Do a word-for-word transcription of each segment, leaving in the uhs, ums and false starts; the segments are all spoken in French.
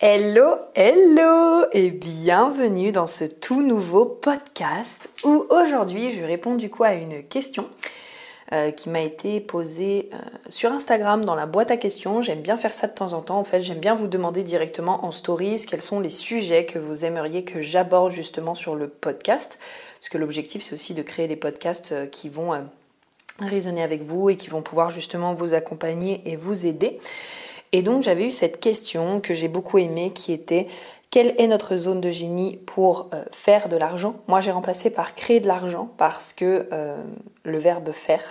Hello, hello et bienvenue dans ce tout nouveau podcast où aujourd'hui je réponds du coup à une question Euh, qui m'a été posée euh, sur Instagram dans la boîte à questions. J'aime bien faire ça de temps en temps. En fait, j'aime bien vous demander directement en stories quels sont les sujets que vous aimeriez que j'aborde justement sur le podcast. Parce que l'objectif, c'est aussi de créer des podcasts euh, qui vont euh, résonner avec vous et qui vont pouvoir justement vous accompagner et vous aider. Et donc, j'avais eu cette question que j'ai beaucoup aimée qui était « Quelle est notre zone de génie pour euh, faire de l'argent ?» Moi, j'ai remplacé par « créer de l'argent » parce que euh, le verbe « faire »,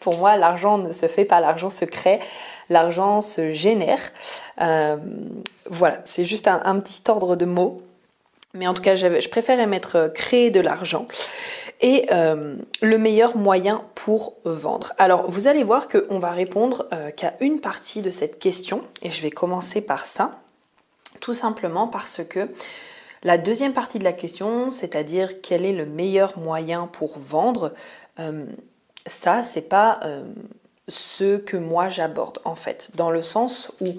pour moi, l'argent ne se fait pas, l'argent se crée, l'argent se génère. Euh, voilà, c'est juste un, un petit ordre de mots. Mais en tout cas, je préférais mettre « créer de l'argent ». Et euh, le meilleur moyen pour vendre. Alors, vous allez voir qu'on va répondre euh, qu'à une partie de cette question, et je vais commencer par ça, tout simplement parce que la deuxième partie de la question, c'est-à-dire quel est le meilleur moyen pour vendre, euh, ça, c'est pas euh, ce que moi j'aborde, en fait, dans le sens où,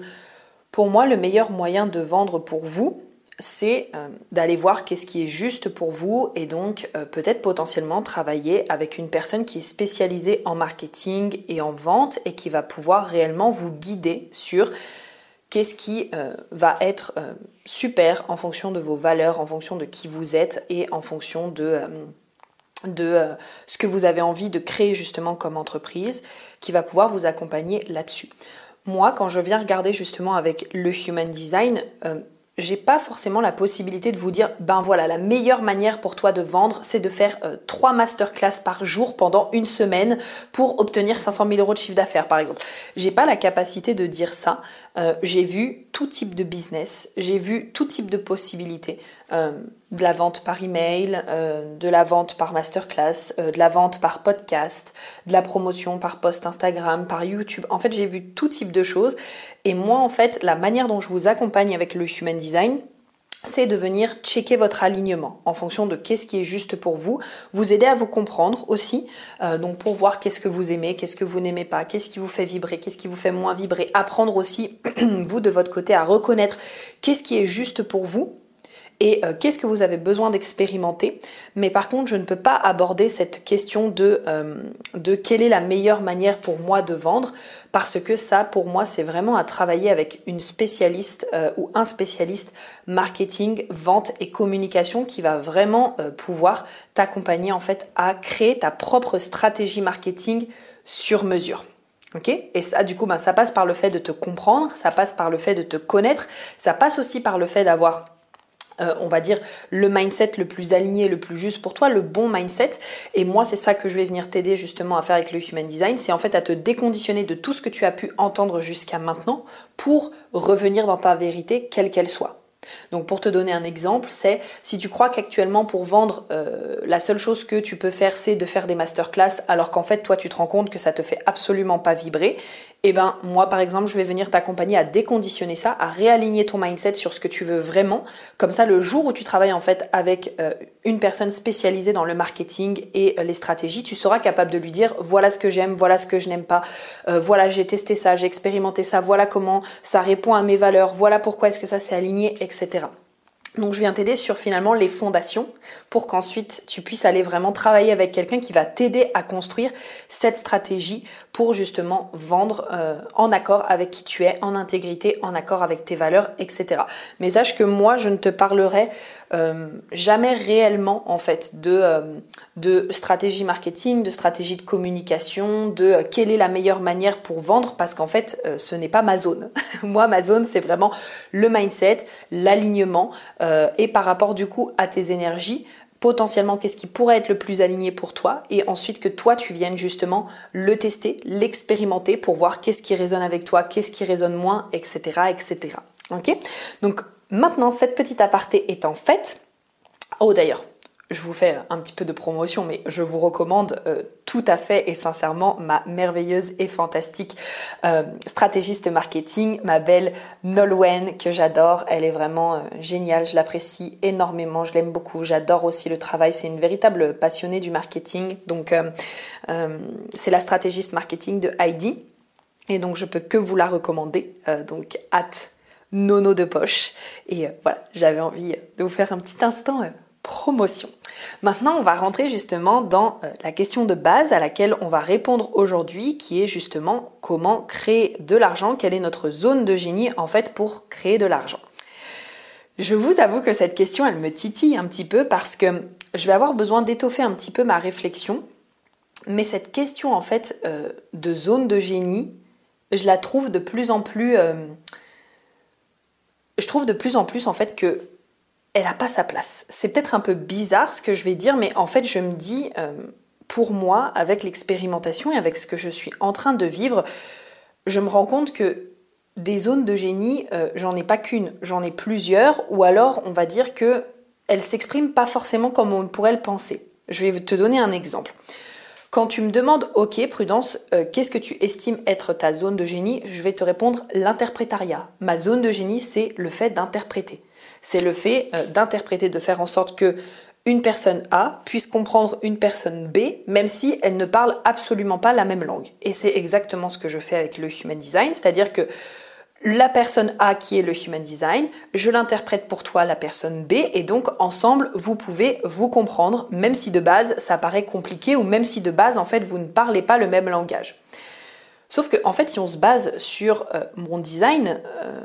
pour moi, le meilleur moyen de vendre pour vous, c'est euh, d'aller voir qu'est-ce qui est juste pour vous et donc euh, peut-être potentiellement travailler avec une personne qui est spécialisée en marketing et en vente et qui va pouvoir réellement vous guider sur qu'est-ce qui euh, va être euh, super en fonction de vos valeurs, en fonction de qui vous êtes et en fonction de... Euh, de euh, ce que vous avez envie de créer justement comme entreprise, qui va pouvoir vous accompagner là-dessus. Moi, quand je viens regarder justement avec le Human Design, euh, j'ai pas forcément la possibilité de vous dire ben voilà, la meilleure manière pour toi de vendre, c'est de faire euh, trois masterclass par jour pendant une semaine pour obtenir cinq cent mille euros de chiffre d'affaires, par exemple. J'ai pas la capacité de dire ça. Euh, j'ai vu tout type de business, j'ai vu tout type de possibilités. Euh, de la vente par email, euh, de la vente par masterclass, euh, de la vente par podcast, de la promotion par post Instagram, par YouTube. En fait, j'ai vu tout type de choses. Et moi, en fait, la manière dont je vous accompagne avec le Human Design, c'est de venir checker votre alignement en fonction de qu'est-ce qui est juste pour vous, vous aider à vous comprendre aussi, euh, donc pour voir qu'est-ce que vous aimez, qu'est-ce que vous n'aimez pas, qu'est-ce qui vous fait vibrer, qu'est-ce qui vous fait moins vibrer, apprendre aussi, vous de votre côté, à reconnaître qu'est-ce qui est juste pour vous, et euh, qu'est-ce que vous avez besoin d'expérimenter. Mais par contre, je ne peux pas aborder cette question de, euh, de quelle est la meilleure manière pour moi de vendre, parce que ça, pour moi, c'est vraiment à travailler avec une spécialiste euh, ou un spécialiste marketing, vente et communication qui va vraiment euh, pouvoir t'accompagner en fait à créer ta propre stratégie marketing sur mesure. Okay, et ça, du coup, ben, ça passe par le fait de te comprendre, ça passe par le fait de te connaître, ça passe aussi par le fait d'avoir... Euh, on va dire, le mindset le plus aligné, le plus juste pour toi, le bon mindset. Et moi, c'est ça que je vais venir t'aider justement à faire avec le Human Design. C'est en fait à te déconditionner de tout ce que tu as pu entendre jusqu'à maintenant pour revenir dans ta vérité, quelle qu'elle soit. Donc pour te donner un exemple, c'est si tu crois qu'actuellement pour vendre, euh, la seule chose que tu peux faire, c'est de faire des masterclass, alors qu'en fait toi tu te rends compte que ça te fait absolument pas vibrer, et ben moi par exemple je vais venir t'accompagner à déconditionner ça, à réaligner ton mindset sur ce que tu veux vraiment. Comme ça, le jour où tu travailles en fait avec euh, une personne spécialisée dans le marketing et euh, les stratégies, tu seras capable de lui dire voilà ce que j'aime, voilà ce que je n'aime pas, euh, voilà j'ai testé ça, j'ai expérimenté ça, voilà comment ça répond à mes valeurs, voilà pourquoi est-ce que ça s'est aligné, et cetera. Donc je viens t'aider sur finalement les fondations pour qu'ensuite tu puisses aller vraiment travailler avec quelqu'un qui va t'aider à construire cette stratégie pour justement vendre euh, en accord avec qui tu es, en intégrité, en accord avec tes valeurs, et cetera. Mais sache que moi je ne te parlerai euh, jamais réellement en fait de, euh, de stratégie marketing, de stratégie de communication, de euh, quelle est la meilleure manière pour vendre, parce qu'en fait euh, ce n'est pas ma zone. Moi ma zone c'est vraiment le mindset, l'alignement, Euh, et par rapport du coup à tes énergies, potentiellement qu'est-ce qui pourrait être le plus aligné pour toi, et ensuite que toi tu viennes justement le tester, l'expérimenter pour voir qu'est-ce qui résonne avec toi, qu'est-ce qui résonne moins, et cetera, et cetera. Ok ? Donc maintenant, cette petite aparté étant faite, oh d'ailleurs, je vous fais un petit peu de promotion, mais je vous recommande euh, tout à fait et sincèrement ma merveilleuse et fantastique euh, stratégiste marketing, ma belle Nolwenn, que j'adore. Elle est vraiment euh, géniale, je l'apprécie énormément, je l'aime beaucoup, j'adore aussi le travail, c'est une véritable passionnée du marketing. Donc euh, euh, c'est la stratégiste marketing de Heidi, et donc je peux que vous la recommander, euh, donc hâte nono de poche. Et euh, voilà, j'avais envie de vous faire un petit instant... Euh, promotion. Maintenant, on va rentrer justement dans la question de base à laquelle on va répondre aujourd'hui, qui est justement comment créer de l'argent, quelle est notre zone de génie en fait pour créer de l'argent. Je vous avoue que cette question, elle me titille un petit peu parce que je vais avoir besoin d'étoffer un petit peu ma réflexion, mais cette question en fait euh, de zone de génie, je la trouve de plus en plus... Euh, je trouve de plus en plus en fait que elle n'a pas sa place. C'est peut-être un peu bizarre ce que je vais dire, mais en fait, je me dis, euh, pour moi, avec l'expérimentation et avec ce que je suis en train de vivre, je me rends compte que des zones de génie, euh, j'en ai pas qu'une, j'en ai plusieurs, ou alors on va dire qu'elles ne s'expriment pas forcément comme on pourrait le penser. Je vais te donner un exemple. Quand tu me demandes, ok Prudence, euh, qu'est-ce que tu estimes être ta zone de génie ? Je vais te répondre l'interprétariat. Ma zone de génie, c'est le fait d'interpréter. C'est le fait d'interpréter, de faire en sorte que une personne A puisse comprendre une personne B, même si elle ne parle absolument pas la même langue. Et c'est exactement ce que je fais avec le Human Design, c'est-à-dire que la personne A qui est le Human Design, je l'interprète pour toi la personne B, et donc ensemble, vous pouvez vous comprendre, même si de base, ça paraît compliqué, ou même si de base, en fait, vous ne parlez pas le même langage. Sauf que, en fait, si on se base sur euh, mon design... Euh,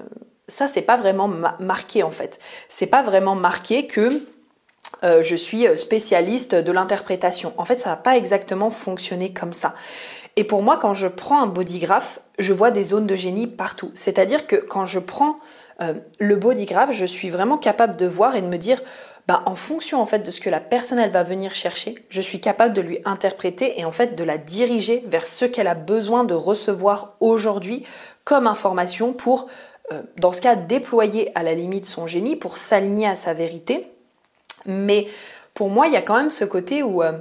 ça, c'est pas vraiment marqué en fait. C'est pas vraiment marqué que euh, je suis spécialiste de l'interprétation. En fait, ça va pas exactement fonctionner comme ça. Et pour moi, quand je prends un bodygraphe, je vois des zones de génie partout. C'est-à-dire que quand je prends euh, le bodygraphe, je suis vraiment capable de voir et de me dire, bah, en fonction en fait de ce que la personne elle va venir chercher, je suis capable de lui interpréter et en fait de la diriger vers ce qu'elle a besoin de recevoir aujourd'hui comme information pour Euh, dans ce cas, déployer à la limite son génie pour s'aligner à sa vérité. Mais pour moi, il y a quand même ce côté où, euh,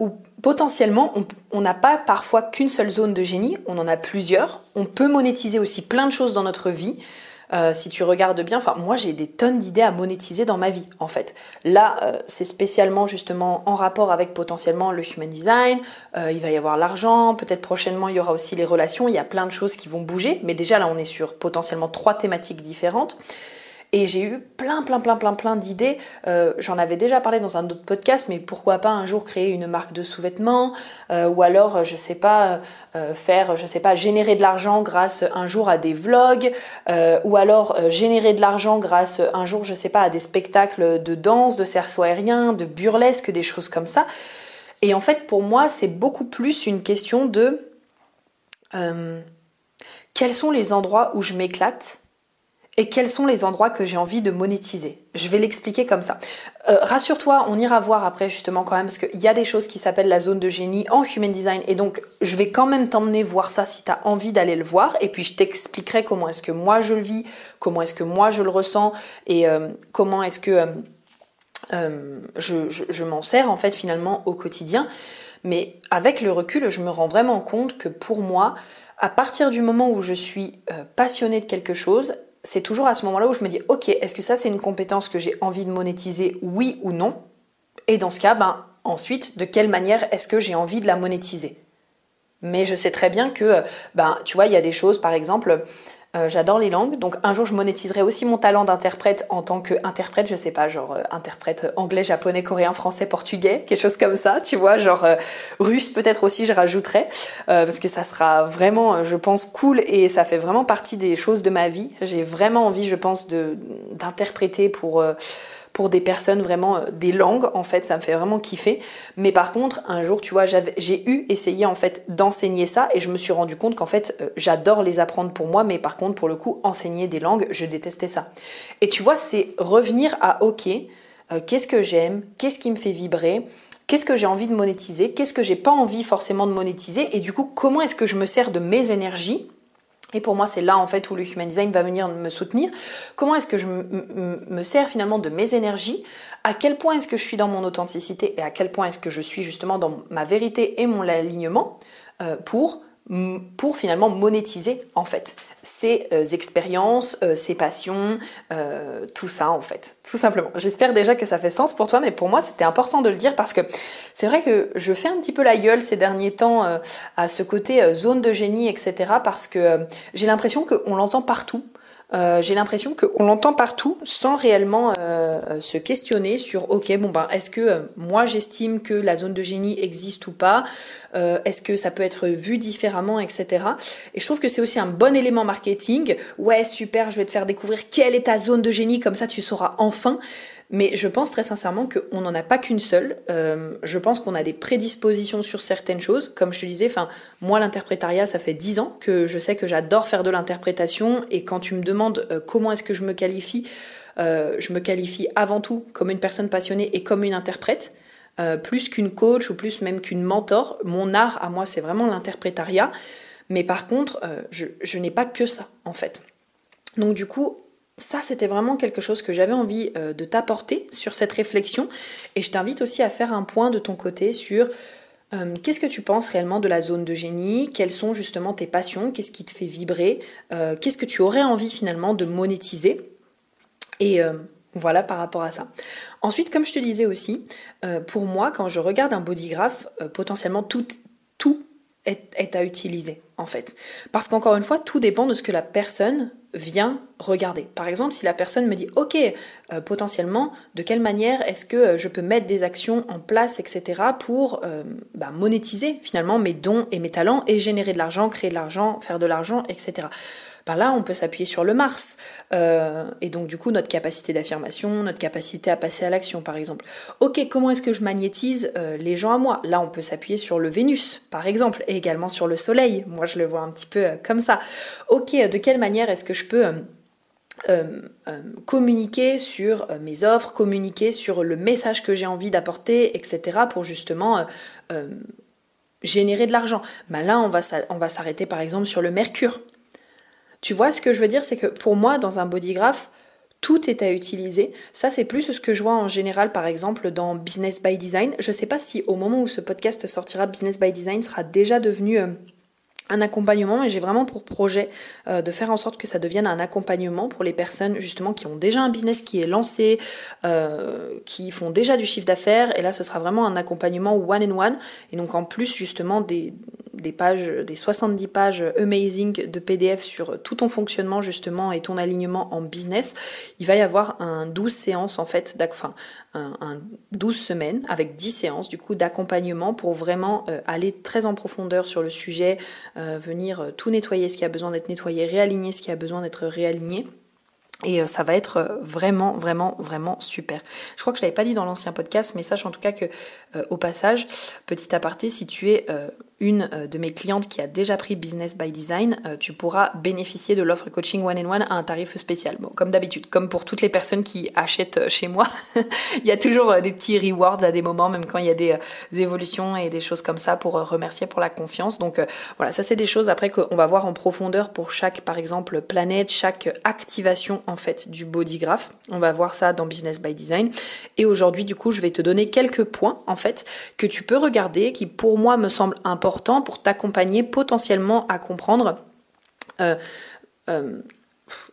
où potentiellement, on n'a pas parfois qu'une seule zone de génie, on en a plusieurs. On peut monétiser aussi plein de choses dans notre vie. Euh, si tu regardes bien, enfin moi j'ai des tonnes d'idées à monétiser dans ma vie en fait. Là, euh, c'est spécialement justement en rapport avec potentiellement le Human Design, euh, il va y avoir l'argent, peut-être prochainement il y aura aussi les relations, il y a plein de choses qui vont bouger, mais déjà là on est sur potentiellement trois thématiques différentes. Et j'ai eu plein, plein, plein, plein, plein d'idées. Euh, j'en avais déjà parlé dans un autre podcast, mais pourquoi pas un jour créer une marque de sous-vêtements euh, ou alors, je sais pas, euh, faire, je sais pas, générer de l'argent grâce un jour à des vlogs euh, ou alors euh, générer de l'argent grâce un jour, je sais pas, à des spectacles de danse, de cerceau aérien, de burlesque, des choses comme ça. Et en fait, pour moi, c'est beaucoup plus une question de euh, quels sont les endroits où je m'éclate ? Et quels sont les endroits que j'ai envie de monétiser ? Je vais l'expliquer comme ça. Euh, rassure-toi, on ira voir après justement quand même, parce qu'il y a des choses qui s'appellent la zone de génie en Human Design, et donc je vais quand même t'emmener voir ça si tu as envie d'aller le voir, et puis je t'expliquerai comment est-ce que moi je le vis, comment est-ce que moi je le ressens, et euh, comment est-ce que euh, euh, je, je, je m'en sers en fait finalement au quotidien. Mais avec le recul, je me rends vraiment compte que pour moi, à partir du moment où je suis euh, passionnée de quelque chose, c'est toujours à ce moment-là où je me dis, ok, est-ce que ça c'est une compétence que j'ai envie de monétiser, oui ou non ? Et dans ce cas, ben, ensuite, de quelle manière est-ce que j'ai envie de la monétiser ? Mais je sais très bien que, ben, tu vois, il y a des choses, par exemple, euh, j'adore les langues, donc un jour je monétiserai aussi mon talent d'interprète en tant qu'interprète, je sais pas, genre euh, interprète anglais, japonais, coréen, français, portugais, quelque chose comme ça, tu vois, genre euh, russe peut-être aussi je rajouterai, euh, parce que ça sera vraiment, je pense, cool et ça fait vraiment partie des choses de ma vie. J'ai vraiment envie, je pense, de d'interpréter pour... Euh, pour des personnes vraiment, euh, des langues en fait, ça me fait vraiment kiffer. Mais par contre, un jour, tu vois, j'avais, j'ai eu essayé en fait d'enseigner ça et je me suis rendu compte qu'en fait, euh, j'adore les apprendre pour moi, mais par contre, pour le coup, enseigner des langues, je détestais ça. Et tu vois, c'est revenir à ok, euh, qu'est-ce que j'aime, qu'est-ce qui me fait vibrer, qu'est-ce que j'ai envie de monétiser, qu'est-ce que j'ai pas envie forcément de monétiser, et du coup, comment est-ce que je me sers de mes énergies. Et pour moi, c'est là en fait où le Human Design va venir me soutenir. Comment est-ce que je me sers finalement de mes énergies? À quel point est-ce que je suis dans mon authenticité? Et à quel point est-ce que je suis justement dans ma vérité et mon alignement euh, pour, pour finalement monétiser en fait ces euh, expériences, euh, ces passions, euh, tout ça en fait, tout simplement. J'espère déjà que ça fait sens pour toi, mais pour moi, c'était important de le dire parce que c'est vrai que je fais un petit peu la gueule ces derniers temps euh, à ce côté euh, zone de génie, et cetera, parce que euh, j'ai l'impression qu'on l'entend partout. Euh, j'ai l'impression qu'on l'entend partout sans réellement euh, se questionner sur ok, bon ben, est-ce que euh, moi j'estime que la zone de génie existe ou pas, euh, est-ce que ça peut être vu différemment, et cetera. Et je trouve que c'est aussi un bon élément marketing. Ouais, super, je vais te faire découvrir quelle est ta zone de génie, comme ça tu sauras enfin. Mais je pense très sincèrement qu'on n'en a pas qu'une seule. Euh, je pense qu'on a des prédispositions sur certaines choses. Comme je te disais, moi l'interprétariat, ça fait dix ans que je sais que j'adore faire de l'interprétation. Et quand tu me demandes euh, comment est-ce que je me qualifie, euh, je me qualifie avant tout comme une personne passionnée et comme une interprète. Euh, plus qu'une coach ou plus même qu'une mentor. Mon art, à moi, c'est vraiment l'interprétariat. Mais par contre, euh, je, je n'ai pas que ça, en fait. Donc du coup... ça, c'était vraiment quelque chose que j'avais envie euh, de t'apporter sur cette réflexion. Et je t'invite aussi à faire un point de ton côté sur euh, qu'est-ce que tu penses réellement de la zone de génie, quelles sont justement tes passions, qu'est-ce qui te fait vibrer, euh, qu'est-ce que tu aurais envie finalement de monétiser. Et euh, voilà par rapport à ça. Ensuite, comme je te disais aussi, euh, pour moi, quand je regarde un bodygraphe, euh, potentiellement tout, tout est, est à utiliser en fait. Parce qu'encore une fois, tout dépend de ce que la personne... viens regarder. Par exemple, si la personne me dit « Ok, euh, potentiellement, de quelle manière est-ce que euh, je peux mettre des actions en place, et cetera pour euh, bah, monétiser finalement mes dons et mes talents et générer de l'argent, créer de l'argent, faire de l'argent, et cetera » Ben là, on peut s'appuyer sur le Mars. Euh, et donc, du coup, notre capacité d'affirmation, notre capacité à passer à l'action, par exemple. Ok, comment est-ce que je magnétise euh, les gens à moi? Là, on peut s'appuyer sur le Vénus, par exemple, et également sur le Soleil. Moi, je le vois un petit peu euh, comme ça. Ok, de quelle manière est-ce que je peux... Euh, Euh, euh, communiquer sur euh, mes offres, communiquer sur le message que j'ai envie d'apporter, et cetera pour justement euh, euh, générer de l'argent. Ben là, on va, on va s'arrêter par exemple sur le Mercure. Tu vois, ce que je veux dire, c'est que pour moi, dans un bodygraphe, tout est à utiliser. Ça, c'est plus ce que je vois en général, par exemple, dans Business by Design. Je ne sais pas si au moment où ce podcast sortira, Business by Design sera déjà devenu... Euh, un accompagnement, et j'ai vraiment pour projet euh, de faire en sorte que ça devienne un accompagnement pour les personnes justement qui ont déjà un business qui est lancé, euh, qui font déjà du chiffre d'affaires, et là ce sera vraiment un accompagnement one on one, et donc en plus justement des, des pages, des soixante-dix pages amazing de P D F sur tout ton fonctionnement justement et ton alignement en business. Il va y avoir un douze séances en fait, enfin un, un douze semaines avec dix séances du coup d'accompagnement pour vraiment euh, aller très en profondeur sur le sujet. Euh, venir tout nettoyer ce qui a besoin d'être nettoyé, réaligner ce qui a besoin d'être réaligné. Et euh, ça va être vraiment, vraiment, vraiment super. Je crois que je ne l'avais pas dit dans l'ancien podcast, mais sache en tout cas que, euh, au passage, petit aparté, si tu es euh, une euh, de mes clientes qui a déjà pris Business by Design, euh, tu pourras bénéficier de l'offre coaching one on one à un tarif spécial. Bon, comme d'habitude, comme pour toutes les personnes qui achètent chez moi, il y a toujours euh, des petits rewards à des moments, même quand il y a des, euh, des évolutions et des choses comme ça pour euh, remercier pour la confiance. Donc euh, voilà, ça c'est des choses après qu'on va voir en profondeur pour chaque, par exemple, planète, chaque activation en fait du bodygraphe. On va voir ça dans Business by Design. Et aujourd'hui, du coup, je vais te donner quelques points en fait que tu peux regarder, qui pour moi me semblent importants pour t'accompagner potentiellement à comprendre. Euh, euh,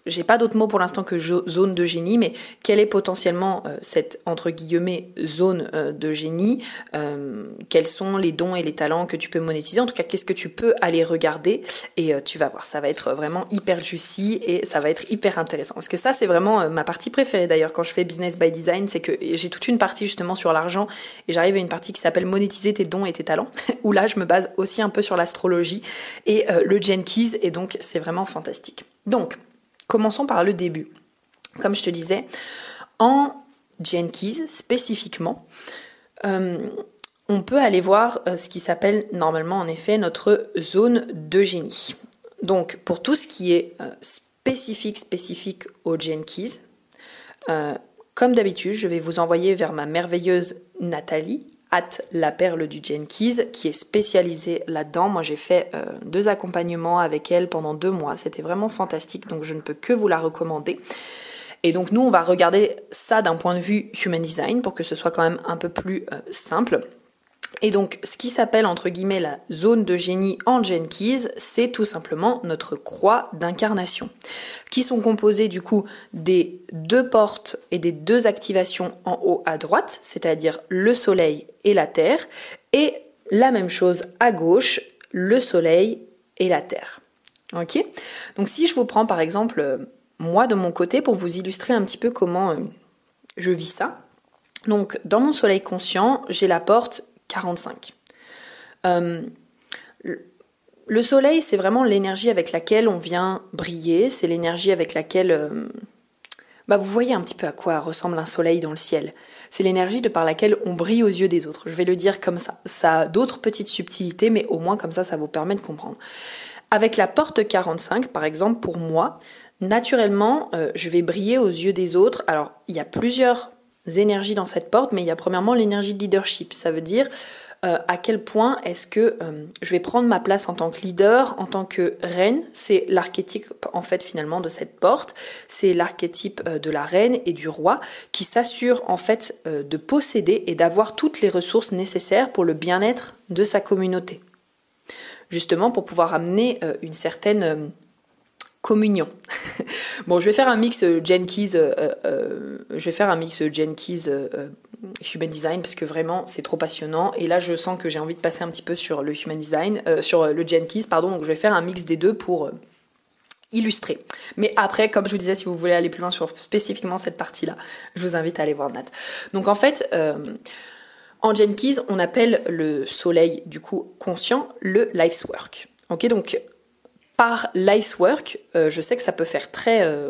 j'ai pas d'autres mots pour l'instant que zone de génie, mais quelle est potentiellement euh, cette entre guillemets zone euh, de génie, euh, quels sont les dons et les talents que tu peux monétiser, en tout cas qu'est-ce que tu peux aller regarder, et euh, tu vas voir, ça va être vraiment hyper juicy et ça va être hyper intéressant, parce que ça c'est vraiment euh, ma partie préférée d'ailleurs quand je fais Business by Design, c'est que j'ai toute une partie justement sur l'argent et j'arrive à une partie qui s'appelle monétiser tes dons et tes talents, où là je me base aussi un peu sur l'astrologie et euh, le Gene Keys, et donc c'est vraiment fantastique. Donc commençons par le début. Comme je te disais, en Genkis spécifiquement, euh, on peut aller voir ce qui s'appelle normalement en effet notre zone de génie. Donc pour tout ce qui est euh, spécifique, spécifique au Genkis, euh, Comme d'habitude, je vais vous envoyer vers ma merveilleuse Nathalie, at la perle du Gene Keys, qui est spécialisée là-dedans. Moi, j'ai fait euh, deux accompagnements avec elle pendant deux mois. C'était vraiment fantastique, donc je ne peux que vous la recommander. Et donc, nous, on va regarder ça d'un point de vue Human Design pour que ce soit quand même un peu plus euh, simple. Et donc, ce qui s'appelle, entre guillemets, la zone de génie en Gene Keys, c'est tout simplement notre croix d'incarnation, qui sont composées du coup des deux portes et des deux activations en haut à droite, c'est-à-dire le soleil et la terre, et la même chose à gauche, le soleil et la terre. Ok ? Donc si je vous prends par exemple, moi de mon côté, pour vous illustrer un petit peu comment je vis ça, donc dans mon soleil conscient, j'ai la porte quarante-cinq. Euh, le soleil, c'est vraiment l'énergie avec laquelle on vient briller, c'est l'énergie avec laquelle... Euh, bah vous voyez un petit peu à quoi ressemble un soleil dans le ciel. C'est l'énergie de par laquelle on brille aux yeux des autres. Je vais le dire comme ça. Ça a d'autres petites subtilités, mais au moins comme ça, ça vous permet de comprendre. Avec la porte quarante-cinq, par exemple, pour moi, naturellement, euh, je vais briller aux yeux des autres. Alors, il y a plusieurs énergies dans cette porte, mais il y a premièrement l'énergie de leadership. Ça veut dire euh, à quel point est-ce que euh, je vais prendre ma place en tant que leader, en tant que reine. C'est l'archétype en fait finalement de cette porte. C'est l'archétype euh, de la reine et du roi qui s'assure en fait euh, de posséder et d'avoir toutes les ressources nécessaires pour le bien-être de sa communauté. Justement pour pouvoir amener euh, une certaine... Euh, communion. Bon, je vais faire un mix Gene Keys, euh, euh, je vais faire un mix Gene Keys euh, Human Design parce que vraiment c'est trop passionnant et là je sens que j'ai envie de passer un petit peu sur le Human Design, euh, sur le Gene Keys, pardon. Donc je vais faire un mix des deux pour euh, illustrer. Mais après, comme je vous disais, si vous voulez aller plus loin sur spécifiquement cette partie-là, je vous invite à aller voir Nat. Donc en fait, euh, en Gene Keys, on appelle le soleil du coup conscient le life's work. Ok, donc par life's work, euh, je sais que ça peut faire très euh,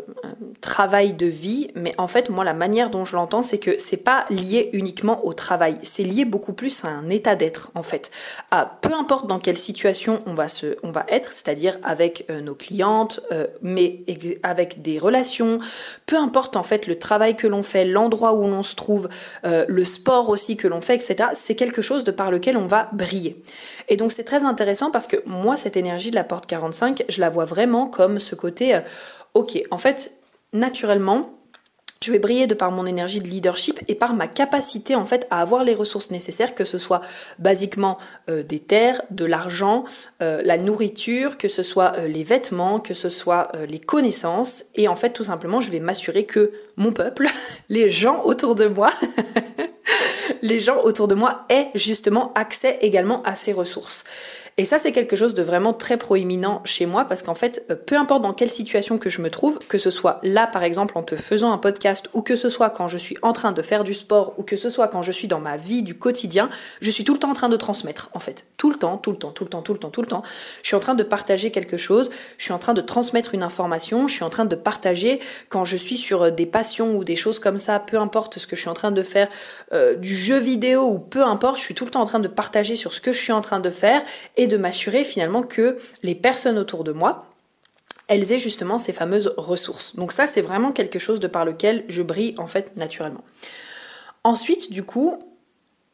travail de vie, mais en fait, moi, la manière dont je l'entends, c'est que c'est pas lié uniquement au travail, c'est lié beaucoup plus à un état d'être, en fait. À peu importe dans quelle situation on va se, on va être, c'est-à-dire avec euh, nos clientes, euh, mais avec des relations, peu importe en fait le travail que l'on fait, l'endroit où l'on se trouve, euh, le sport aussi que l'on fait, et cetera. C'est quelque chose de par lequel on va briller. Et donc, c'est très intéressant parce que moi, cette énergie de la porte quarante-cinq, je la vois vraiment comme ce côté euh, ok, en fait, naturellement je vais briller de par mon énergie de leadership et par ma capacité en fait à avoir les ressources nécessaires, que ce soit basiquement euh, des terres, de l'argent, euh, la nourriture, que ce soit euh, les vêtements, que ce soit euh, les connaissances, et en fait tout simplement je vais m'assurer que mon peuple, les gens autour de moi les gens autour de moi aient justement accès également à ces ressources. Et ça, c'est quelque chose de vraiment très proéminent chez moi parce qu'en fait, peu importe dans quelle situation que je me trouve, que ce soit là, par exemple, en te faisant un podcast ou que ce soit quand je suis en train de faire du sport ou que ce soit quand je suis dans ma vie du quotidien, je suis tout le temps en train de transmettre, en fait. Tout le temps, tout le temps, tout le temps, tout le temps, tout le temps. Je suis en train de partager quelque chose, je suis en train de transmettre une information, je suis en train de partager quand je suis sur des passions ou des choses comme ça, peu importe ce que je suis en train de faire, euh, du jeu vidéo ou peu importe, je suis tout le temps en train de partager sur ce que je suis en train de faire et et de m'assurer finalement que les personnes autour de moi, elles aient justement ces fameuses ressources. Donc ça, c'est vraiment quelque chose de par lequel je brille en fait naturellement. Ensuite, du coup,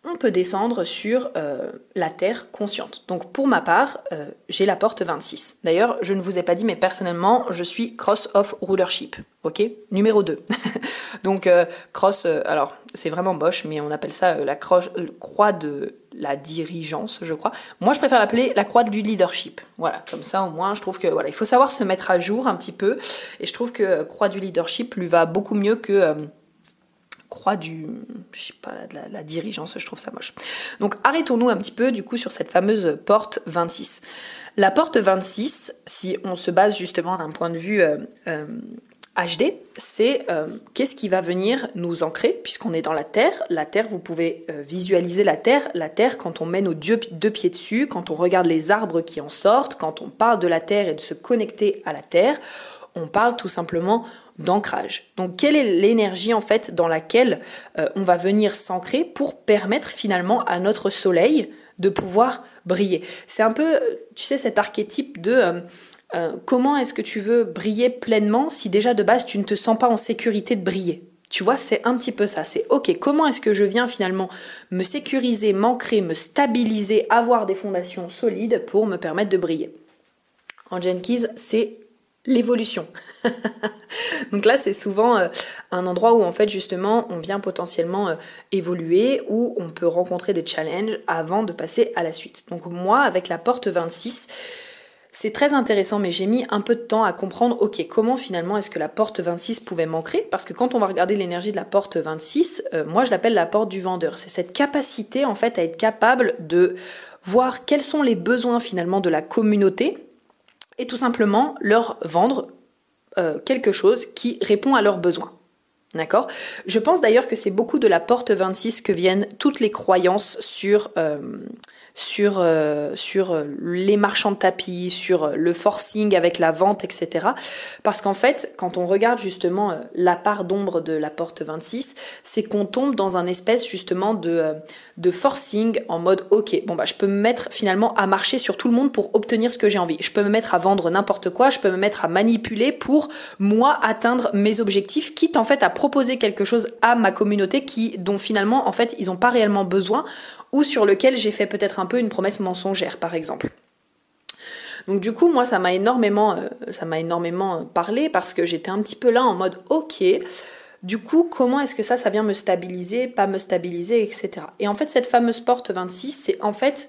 on peut descendre sur euh, la terre consciente. Donc pour ma part, euh, j'ai la porte vingt-six. D'ailleurs, je ne vous ai pas dit, mais personnellement, je suis Cross of Rulership, ok, numéro deux. Donc euh, Cross, euh, alors c'est vraiment moche, mais on appelle ça euh, la croix de... la dirigeance, je crois. Moi, je préfère l'appeler la croix du leadership. Voilà, comme ça, au moins, je trouve que voilà, il faut savoir se mettre à jour un petit peu. Et je trouve que euh, croix du leadership lui va beaucoup mieux que euh, croix du, je sais pas, la, la, la dirigeance. Je trouve ça moche. Donc, arrêtons-nous un petit peu du coup sur cette fameuse porte vingt-six. La porte vingt-six, si on se base justement d'un point de vue euh, euh, H D, c'est euh, qu'est-ce qui va venir nous ancrer, puisqu'on est dans la Terre. La Terre, vous pouvez euh, visualiser la Terre. La Terre, quand on met nos deux pieds dessus, quand on regarde les arbres qui en sortent, quand on parle de la Terre et de se connecter à la Terre, on parle tout simplement d'ancrage. Donc, quelle est l'énergie en fait dans laquelle euh, on va venir s'ancrer pour permettre finalement à notre soleil de pouvoir briller. C'est un peu, tu sais, cet archétype de... Euh, Euh, comment est-ce que tu veux briller pleinement si déjà de base tu ne te sens pas en sécurité de briller? Tu vois, c'est un petit peu ça, c'est ok, comment est-ce que je viens finalement me sécuriser, m'ancrer, me stabiliser, avoir des fondations solides pour me permettre de briller. En Gene Keys, c'est l'évolution. Donc là, c'est souvent euh, un endroit où en fait justement, on vient potentiellement euh, évoluer, où on peut rencontrer des challenges avant de passer à la suite. Donc moi, avec la porte vingt-six, c'est très intéressant, mais j'ai mis un peu de temps à comprendre, ok, comment finalement est-ce que la porte vingt-six pouvait m'ancrer? Parce que quand on va regarder l'énergie de la porte vingt-six, euh, moi je l'appelle la porte du vendeur. C'est cette capacité en fait à être capable de voir quels sont les besoins finalement de la communauté et tout simplement leur vendre euh, quelque chose qui répond à leurs besoins. D'accord? Je pense d'ailleurs que c'est beaucoup de la porte vingt-six que viennent toutes les croyances sur, euh, sur, euh, sur les marchands de tapis, sur le forcing avec la vente, et cetera. Parce qu'en fait, quand on regarde justement euh, la part d'ombre de la porte vingt-six, c'est qu'on tombe dans un espèce justement de, euh, de forcing en mode « Ok, bon bah je peux me mettre finalement à marcher sur tout le monde pour obtenir ce que j'ai envie. Je peux me mettre à vendre n'importe quoi, je peux me mettre à manipuler pour moi atteindre mes objectifs, quitte en fait à proposer quelque chose à ma communauté qui, dont finalement, en fait, ils n'ont pas réellement besoin ou sur lequel j'ai fait peut-être un peu une promesse mensongère, par exemple. Donc du coup, moi, ça m'a énormément, euh, ça m'a énormément parlé parce que j'étais un petit peu là en mode « Ok, du coup, comment est-ce que ça, ça vient me stabiliser, pas me stabiliser, et cetera » Et en fait, cette fameuse porte vingt-six, c'est en fait,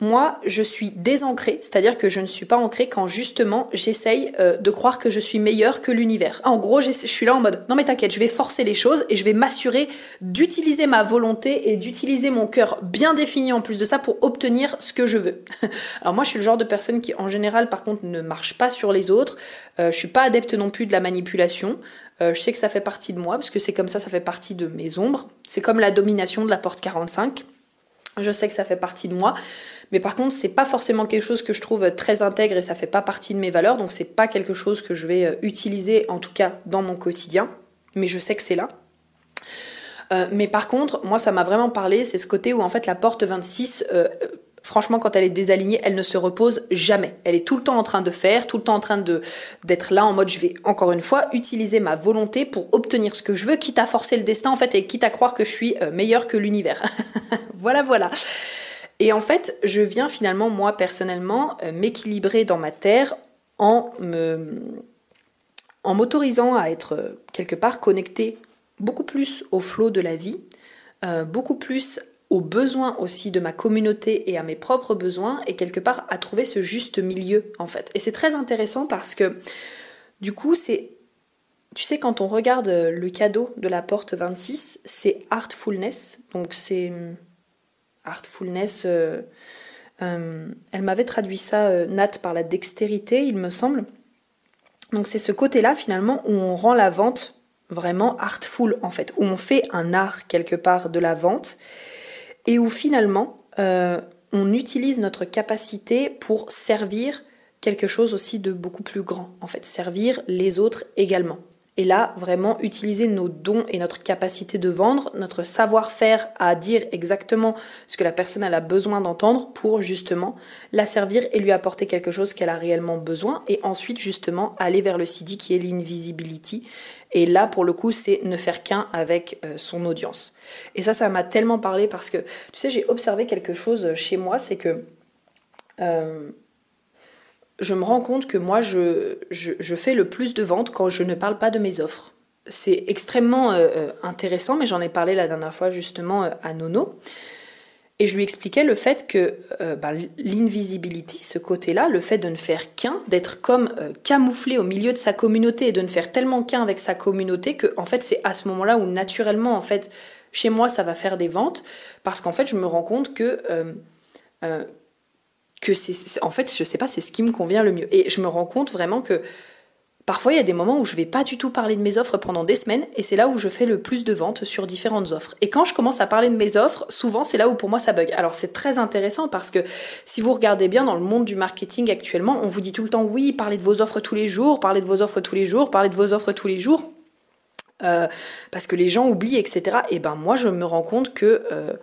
moi, je suis désancrée, c'est-à-dire que je ne suis pas ancrée quand justement j'essaye euh, de croire que je suis meilleure que l'univers. En gros, je suis là en mode, non mais t'inquiète, je vais forcer les choses et je vais m'assurer d'utiliser ma volonté et d'utiliser mon cœur bien défini en plus de ça pour obtenir ce que je veux. Alors moi, je suis le genre de personne qui, en général, par contre, ne marche pas sur les autres. Euh, je suis pas adepte non plus de la manipulation. Euh, je sais que ça fait partie de moi parce que c'est comme ça, ça fait partie de mes ombres. C'est comme la domination de la porte quarante-cinq. Je sais que ça fait partie de moi, mais par contre, c'est pas forcément quelque chose que je trouve très intègre et ça fait pas partie de mes valeurs, donc c'est pas quelque chose que je vais utiliser, en tout cas dans mon quotidien, mais je sais que c'est là. Euh, mais par contre, moi, ça m'a vraiment parlé, c'est ce côté où en fait la porte vingt-six, euh, franchement, quand elle est désalignée, elle ne se repose jamais. Elle est tout le temps en train de faire, tout le temps en train de d'être là en mode, je vais encore une fois utiliser ma volonté pour obtenir ce que je veux, quitte à forcer le destin en fait et quitte à croire que je suis meilleure que l'univers. Voilà, voilà. Et en fait, je viens finalement, moi, personnellement, euh, m'équilibrer dans ma terre en me, en m'autorisant à être euh, quelque part connectée beaucoup plus au flot de la vie, euh, beaucoup plus aux besoins aussi de ma communauté et à mes propres besoins, et quelque part à trouver ce juste milieu, en fait. Et c'est très intéressant parce que, du coup, c'est... Tu sais, quand on regarde le cadeau de la porte vingt-six, c'est Heartfulness, donc c'est... Heartfulness, euh, euh, elle m'avait traduit ça, euh, Nat, par la dextérité, il me semble. Donc c'est ce côté-là, finalement, où on rend la vente vraiment heartful, en fait, où on fait un art, quelque part, de la vente, et où, finalement, euh, on utilise notre capacité pour servir quelque chose aussi de beaucoup plus grand, en fait, servir les autres également. Et là, vraiment, utiliser nos dons et notre capacité de vendre, notre savoir-faire à dire exactement ce que la personne elle a besoin d'entendre pour justement la servir et lui apporter quelque chose qu'elle a réellement besoin. Et ensuite, justement, aller vers le C D qui est l'invisibility. Et là, pour le coup, c'est ne faire qu'un avec son audience. Et ça, ça m'a tellement parlé parce que, tu sais, j'ai observé quelque chose chez moi, c'est que... Euh, je me rends compte que moi, je, je, je fais le plus de ventes quand je ne parle pas de mes offres. C'est extrêmement euh, intéressant, mais j'en ai parlé la dernière fois justement euh, à Nono. Et je lui expliquais le fait que euh, bah, l'invisibilité, ce côté-là, le fait de ne faire qu'un, d'être comme euh, camouflé au milieu de sa communauté et de ne faire tellement qu'un avec sa communauté que, en fait, c'est à ce moment-là où naturellement, en fait, chez moi, ça va faire des ventes parce qu'en fait, je me rends compte que... Euh, euh, que c'est, en fait, je sais pas, c'est ce qui me convient le mieux. Et je me rends compte vraiment que parfois, il y a des moments où je vais pas du tout parler de mes offres pendant des semaines, et c'est là où je fais le plus de ventes sur différentes offres. Et quand je commence à parler de mes offres, souvent, c'est là où pour moi, ça bug. Alors, c'est très intéressant parce que si vous regardez bien dans le monde du marketing actuellement, on vous dit tout le temps, oui, parlez de vos offres tous les jours, parlez de vos offres tous les jours, parlez de vos offres tous les jours, euh, parce que les gens oublient, et cetera. Et ben moi, je me rends compte que... Euh,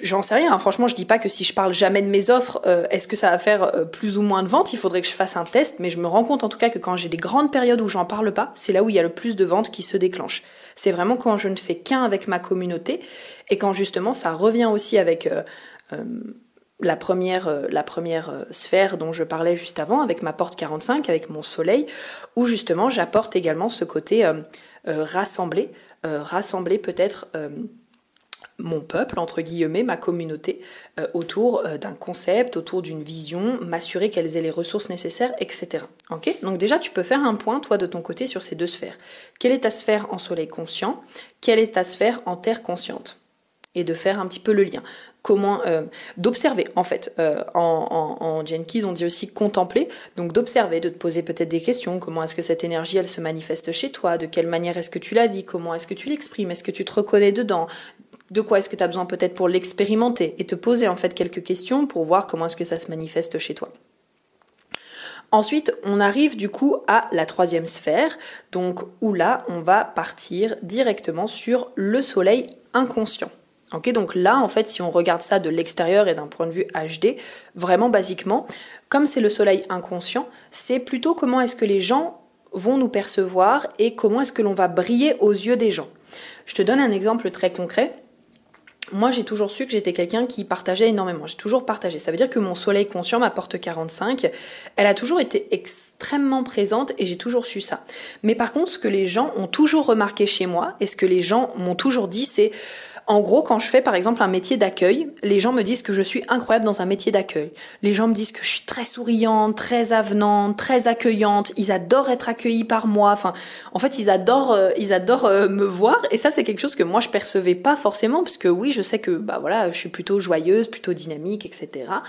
j'en sais rien, hein. Franchement, je dis pas que si je parle jamais de mes offres, euh, est-ce que ça va faire euh, plus ou moins de ventes ? Il faudrait que je fasse un test, mais je me rends compte en tout cas que quand j'ai des grandes périodes où j'en parle pas, c'est là où il y a le plus de ventes qui se déclenchent. C'est vraiment quand je ne fais qu'un avec ma communauté et quand justement ça revient aussi avec euh, euh, la première, euh, la première euh, sphère dont je parlais juste avant, avec ma porte quarante-cinq, avec mon soleil, où justement j'apporte également ce côté euh, euh, rassemblé, euh, rassemblé peut-être... Euh, mon peuple, entre guillemets, ma communauté, euh, autour euh, d'un concept, autour d'une vision, m'assurer qu'elles aient les ressources nécessaires, et cetera. Okay ? Donc déjà, tu peux faire un point, toi, de ton côté, sur ces deux sphères. Quelle est ta sphère en soleil conscient ? Quelle est ta sphère en terre consciente ? Et de faire un petit peu le lien. Comment euh, d'observer, en fait. Euh, en, en, en Genkis, on dit aussi contempler. Donc d'observer, de te poser peut-être des questions. Comment est-ce que cette énergie, elle se manifeste chez toi ? De quelle manière est-ce que tu la vis ? Comment est-ce que tu l'exprimes ? Est-ce que tu te reconnais dedans ? De quoi est-ce que tu as besoin peut-être pour l'expérimenter et te poser en fait quelques questions pour voir comment est-ce que ça se manifeste chez toi. Ensuite, on arrive du coup à la troisième sphère, donc où là, on va partir directement sur le soleil inconscient. Okay, donc là, en fait, si on regarde ça de l'extérieur et d'un point de vue H D, vraiment basiquement, comme c'est le soleil inconscient, c'est plutôt comment est-ce que les gens vont nous percevoir et comment est-ce que l'on va briller aux yeux des gens. Je te donne un exemple très concret. Moi, j'ai toujours su que j'étais quelqu'un qui partageait énormément. J'ai toujours partagé. Ça veut dire que mon soleil conscient, ma porte quarante-cinq, elle a toujours été extrêmement présente et j'ai toujours su ça. Mais par contre, ce que les gens ont toujours remarqué chez moi et ce que les gens m'ont toujours dit, c'est... En gros, quand je fais par exemple un métier d'accueil, les gens me disent que je suis incroyable dans un métier d'accueil. Les gens me disent que je suis très souriante, très avenante, très accueillante. Ils adorent être accueillis par moi. Enfin, en fait, ils adorent, euh, ils adorent euh, me voir. Et ça, c'est quelque chose que moi, je percevais pas forcément, parce que oui, je sais que bah voilà, je suis plutôt joyeuse, plutôt dynamique, et cetera.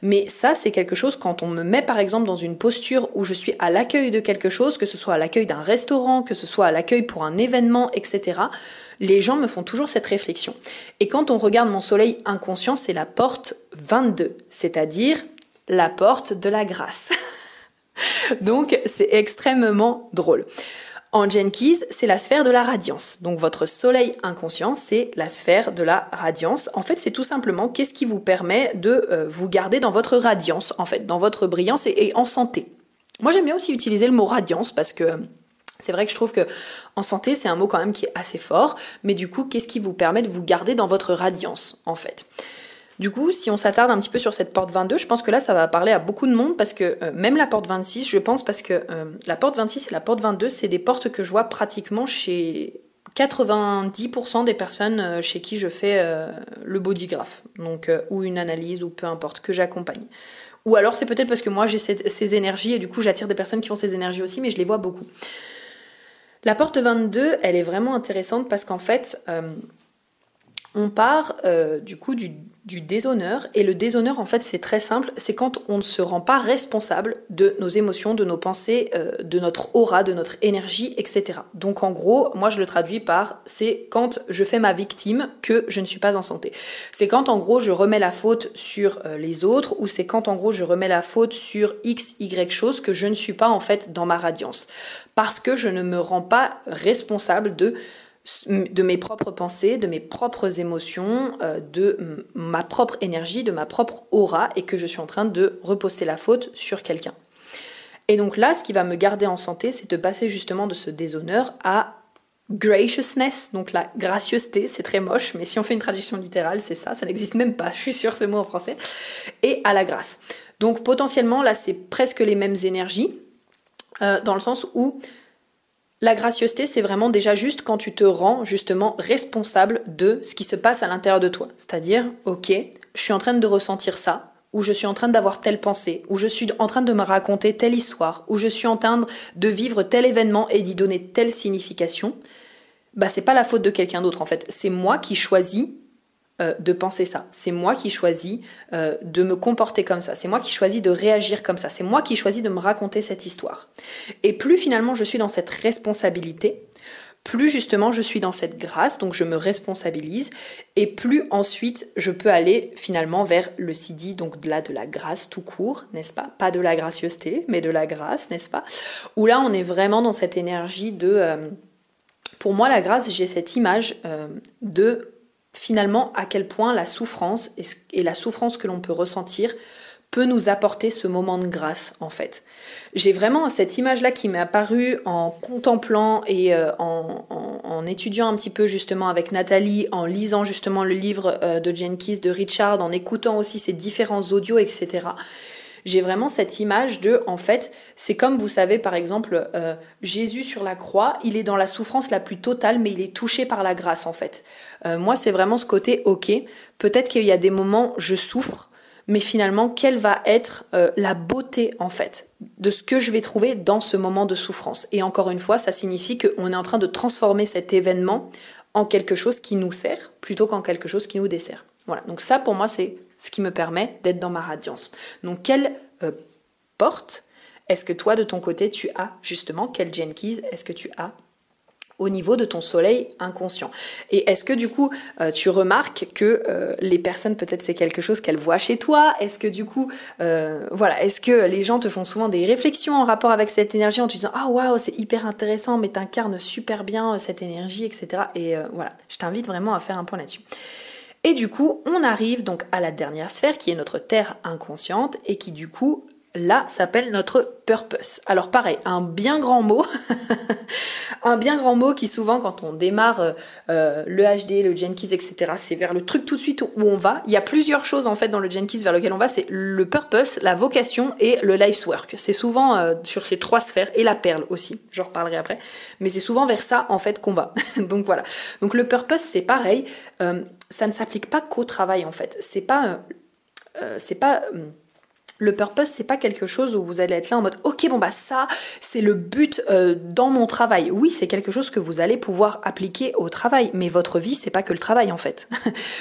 Mais ça, c'est quelque chose quand on me met par exemple dans une posture où je suis à l'accueil de quelque chose, que ce soit à l'accueil d'un restaurant, que ce soit à l'accueil pour un événement, et cetera. Les gens me font toujours cette réflexion. Et quand on regarde mon soleil inconscient, c'est la porte vingt-deux, c'est-à-dire la porte de la grâce. Donc, c'est extrêmement drôle. En Genkis, c'est la sphère de la radiance. Donc, votre soleil inconscient, c'est la sphère de la radiance. En fait, c'est tout simplement qu'est-ce qui vous permet de euh, vous garder dans votre radiance, en fait, dans votre brillance et, et en santé. Moi, j'aime bien aussi utiliser le mot radiance parce que... Euh, c'est vrai que je trouve que en santé, c'est un mot quand même qui est assez fort, mais du coup, qu'est-ce qui vous permet de vous garder dans votre radiance, en fait ? Du coup, si on s'attarde un petit peu sur cette porte vingt-deux, je pense que là, ça va parler à beaucoup de monde, parce que euh, même la porte vingt-six, je pense, parce que euh, la porte vingt-six et la porte vingt-deux, c'est des portes que je vois pratiquement chez quatre-vingt-dix pour cent des personnes chez qui je fais euh, le bodygraph, donc euh, ou une analyse, ou peu importe, que j'accompagne. Ou alors, c'est peut-être parce que moi, j'ai cette, ces énergies, et du coup, j'attire des personnes qui ont ces énergies aussi, mais je les vois beaucoup. La porte vingt-deux, elle est vraiment intéressante parce qu'en fait, euh, on part euh, du coup du, du déshonneur. Et le déshonneur, en fait, c'est très simple. C'est quand on ne se rend pas responsable de nos émotions, de nos pensées, euh, de notre aura, de notre énergie, et cetera. Donc en gros, moi je le traduis par, c'est quand je fais ma victime que je ne suis pas en santé. C'est quand en gros je remets la faute sur euh, les autres, ou c'est quand en gros je remets la faute sur X, Y chose que je ne suis pas en fait dans ma radiance. Parce que je ne me rends pas responsable de, de mes propres pensées, de mes propres émotions, euh, de ma propre énergie, de ma propre aura, et que je suis en train de reposter la faute sur quelqu'un. Et donc là, ce qui va me garder en santé, c'est de passer justement de ce déshonneur à graciousness, donc la gracieuseté, c'est très moche, mais si on fait une traduction littérale, c'est ça, ça n'existe même pas, je suis sûre ce mot en français, et à la grâce. Donc potentiellement, là, c'est presque les mêmes énergies, Euh, dans le sens où la gracieuseté, c'est vraiment déjà juste quand tu te rends justement responsable de ce qui se passe à l'intérieur de toi. C'est-à-dire, ok, je suis en train de ressentir ça, ou je suis en train d'avoir telle pensée, ou je suis en train de me raconter telle histoire, ou je suis en train de vivre tel événement et d'y donner telle signification. Bah, c'est pas la faute de quelqu'un d'autre en fait, c'est moi qui choisis Euh, de penser ça, c'est moi qui choisis euh, de me comporter comme ça, c'est moi qui choisis de réagir comme ça, c'est moi qui choisis de me raconter cette histoire. Et plus finalement je suis dans cette responsabilité, plus justement je suis dans cette grâce, donc je me responsabilise, et plus ensuite je peux aller finalement vers le Sidi, donc de la, de la grâce tout court, n'est-ce pas ? Pas de la gracieuseté, mais de la grâce, n'est-ce pas ? Où là on est vraiment dans cette énergie de... Euh... Pour moi la grâce, j'ai cette image euh, de... finalement à quel point la souffrance et la souffrance que l'on peut ressentir peut nous apporter ce moment de grâce en fait. J'ai vraiment cette image là qui m'est apparue en contemplant et euh, en, en, en étudiant un petit peu justement avec Nathalie, en lisant justement le livre euh, de Gene Keys, de Richard, en écoutant aussi ses différents audios, et cetera. J'ai vraiment cette image de, en fait, c'est comme vous savez par exemple, euh, Jésus sur la croix, il est dans la souffrance la plus totale, mais il est touché par la grâce en fait. Euh, moi c'est vraiment ce côté, ok, peut-être qu'il y a des moments je souffre, mais finalement, quelle va être euh, la beauté, en fait, de ce que je vais trouver dans ce moment de souffrance. Et encore une fois, ça signifie qu'on est en train de transformer cet événement en quelque chose qui nous sert, plutôt qu'en quelque chose qui nous dessert. Voilà, donc ça, pour moi, c'est ce qui me permet d'être dans ma radiance. Donc, quelle euh, porte est-ce que toi, de ton côté, tu as, justement, quelle Gene Keys est-ce que tu as au niveau de ton soleil inconscient. Et est-ce que du coup, euh, tu remarques que euh, les personnes, peut-être c'est quelque chose qu'elles voient chez toi, est-ce que du coup, euh, voilà, est-ce que les gens te font souvent des réflexions en rapport avec cette énergie en te disant « Ah waouh, c'est hyper intéressant, mais t'incarnes super bien cette énergie, et cetera » Et euh, voilà, je t'invite vraiment à faire un point là-dessus. Et du coup, on arrive donc à la dernière sphère qui est notre terre inconsciente et qui du coup, là, s'appelle notre purpose. Alors pareil, un bien grand mot, un bien grand mot qui souvent quand on démarre euh, le H D, le Gene Keys, et cetera, c'est vers le truc tout de suite où on va. Il y a plusieurs choses en fait dans le Gene Keys vers lequel on va, c'est le purpose, la vocation et le life's work. C'est souvent euh, sur ces trois sphères et la perle aussi, j'en reparlerai après, mais c'est souvent vers ça en fait qu'on va. Donc voilà. Donc le purpose c'est pareil, euh, ça ne s'applique pas qu'au travail en fait. C'est pas... Euh, c'est pas... Euh, Le purpose, c'est pas quelque chose où vous allez être là en mode « Ok, bon bah ça, c'est le but euh, dans mon travail. » Oui, c'est quelque chose que vous allez pouvoir appliquer au travail, mais votre vie, c'est pas que le travail en fait.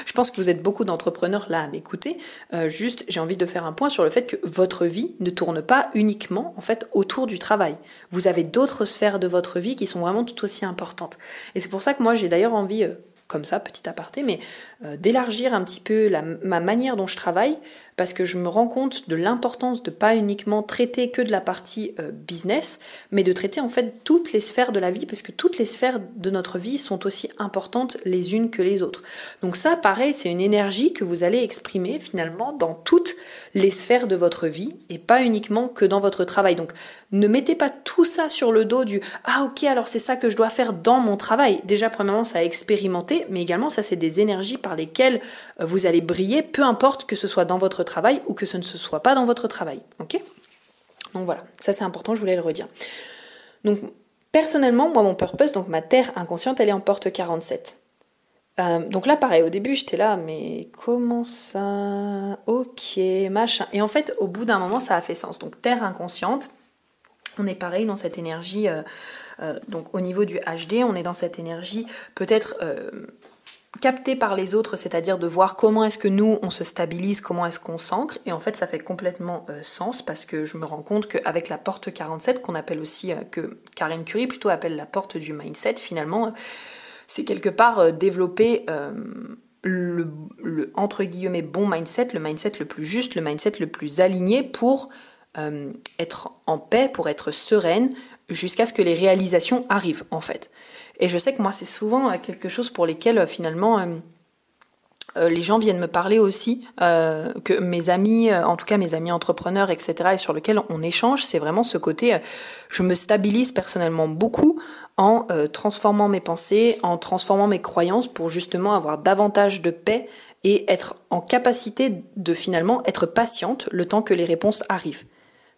Je pense que vous êtes beaucoup d'entrepreneurs là à m'écouter. Euh, juste, j'ai envie de faire un point sur le fait que votre vie ne tourne pas uniquement en fait autour du travail. Vous avez d'autres sphères de votre vie qui sont vraiment tout aussi importantes. Et c'est pour ça que moi, j'ai d'ailleurs envie... Euh, comme ça, petit aparté, mais euh, d'élargir un petit peu la, ma manière dont je travaille, parce que je me rends compte de l'importance de pas uniquement traiter que de la partie euh, business, mais de traiter en fait toutes les sphères de la vie, parce que toutes les sphères de notre vie sont aussi importantes les unes que les autres. Donc ça, pareil, c'est une énergie que vous allez exprimer finalement dans toutes les sphères de votre vie, et pas uniquement que dans votre travail. Donc ne mettez pas tout ça sur le dos du « Ah ok, alors c'est ça que je dois faire dans mon travail ». Déjà, premièrement, ça a expérimenté, mais également ça c'est des énergies par lesquelles vous allez briller, peu importe que ce soit dans votre travail ou que ce ne se soit pas dans votre travail, ok? Donc voilà, ça c'est important, je voulais le redire. Donc personnellement, moi mon purpose, donc ma terre inconsciente, elle est en porte quarante-sept. Euh, donc là pareil, au début j'étais là, mais comment ça? Ok, machin. Et en fait, au bout d'un moment, ça a fait sens. Donc terre inconsciente, on est pareil dans cette énergie... Euh, Euh, donc au niveau du H D, on est dans cette énergie peut-être euh, captée par les autres, c'est-à-dire de voir comment est-ce que nous on se stabilise, comment est-ce qu'on s'ancre, et en fait ça fait complètement euh, sens parce que je me rends compte qu'avec la porte quarante-sept, qu'on appelle aussi, euh, que Karen Curie plutôt appelle la porte du mindset, finalement, euh, c'est quelque part euh, développer... Euh, Le, le entre guillemets bon mindset, le mindset le plus juste, le mindset le plus aligné pour euh, être en paix, pour être sereine, jusqu'à ce que les réalisations arrivent, en fait. Et je sais que moi, c'est souvent quelque chose pour lesquels, finalement, euh, euh, les gens viennent me parler aussi, euh, que mes amis, euh, en tout cas mes amis entrepreneurs, et cetera, et sur lequel on échange, c'est vraiment ce côté, euh, je me stabilise personnellement beaucoup en euh, transformant mes pensées, en transformant mes croyances pour justement avoir davantage de paix et être en capacité de, finalement, être patiente le temps que les réponses arrivent.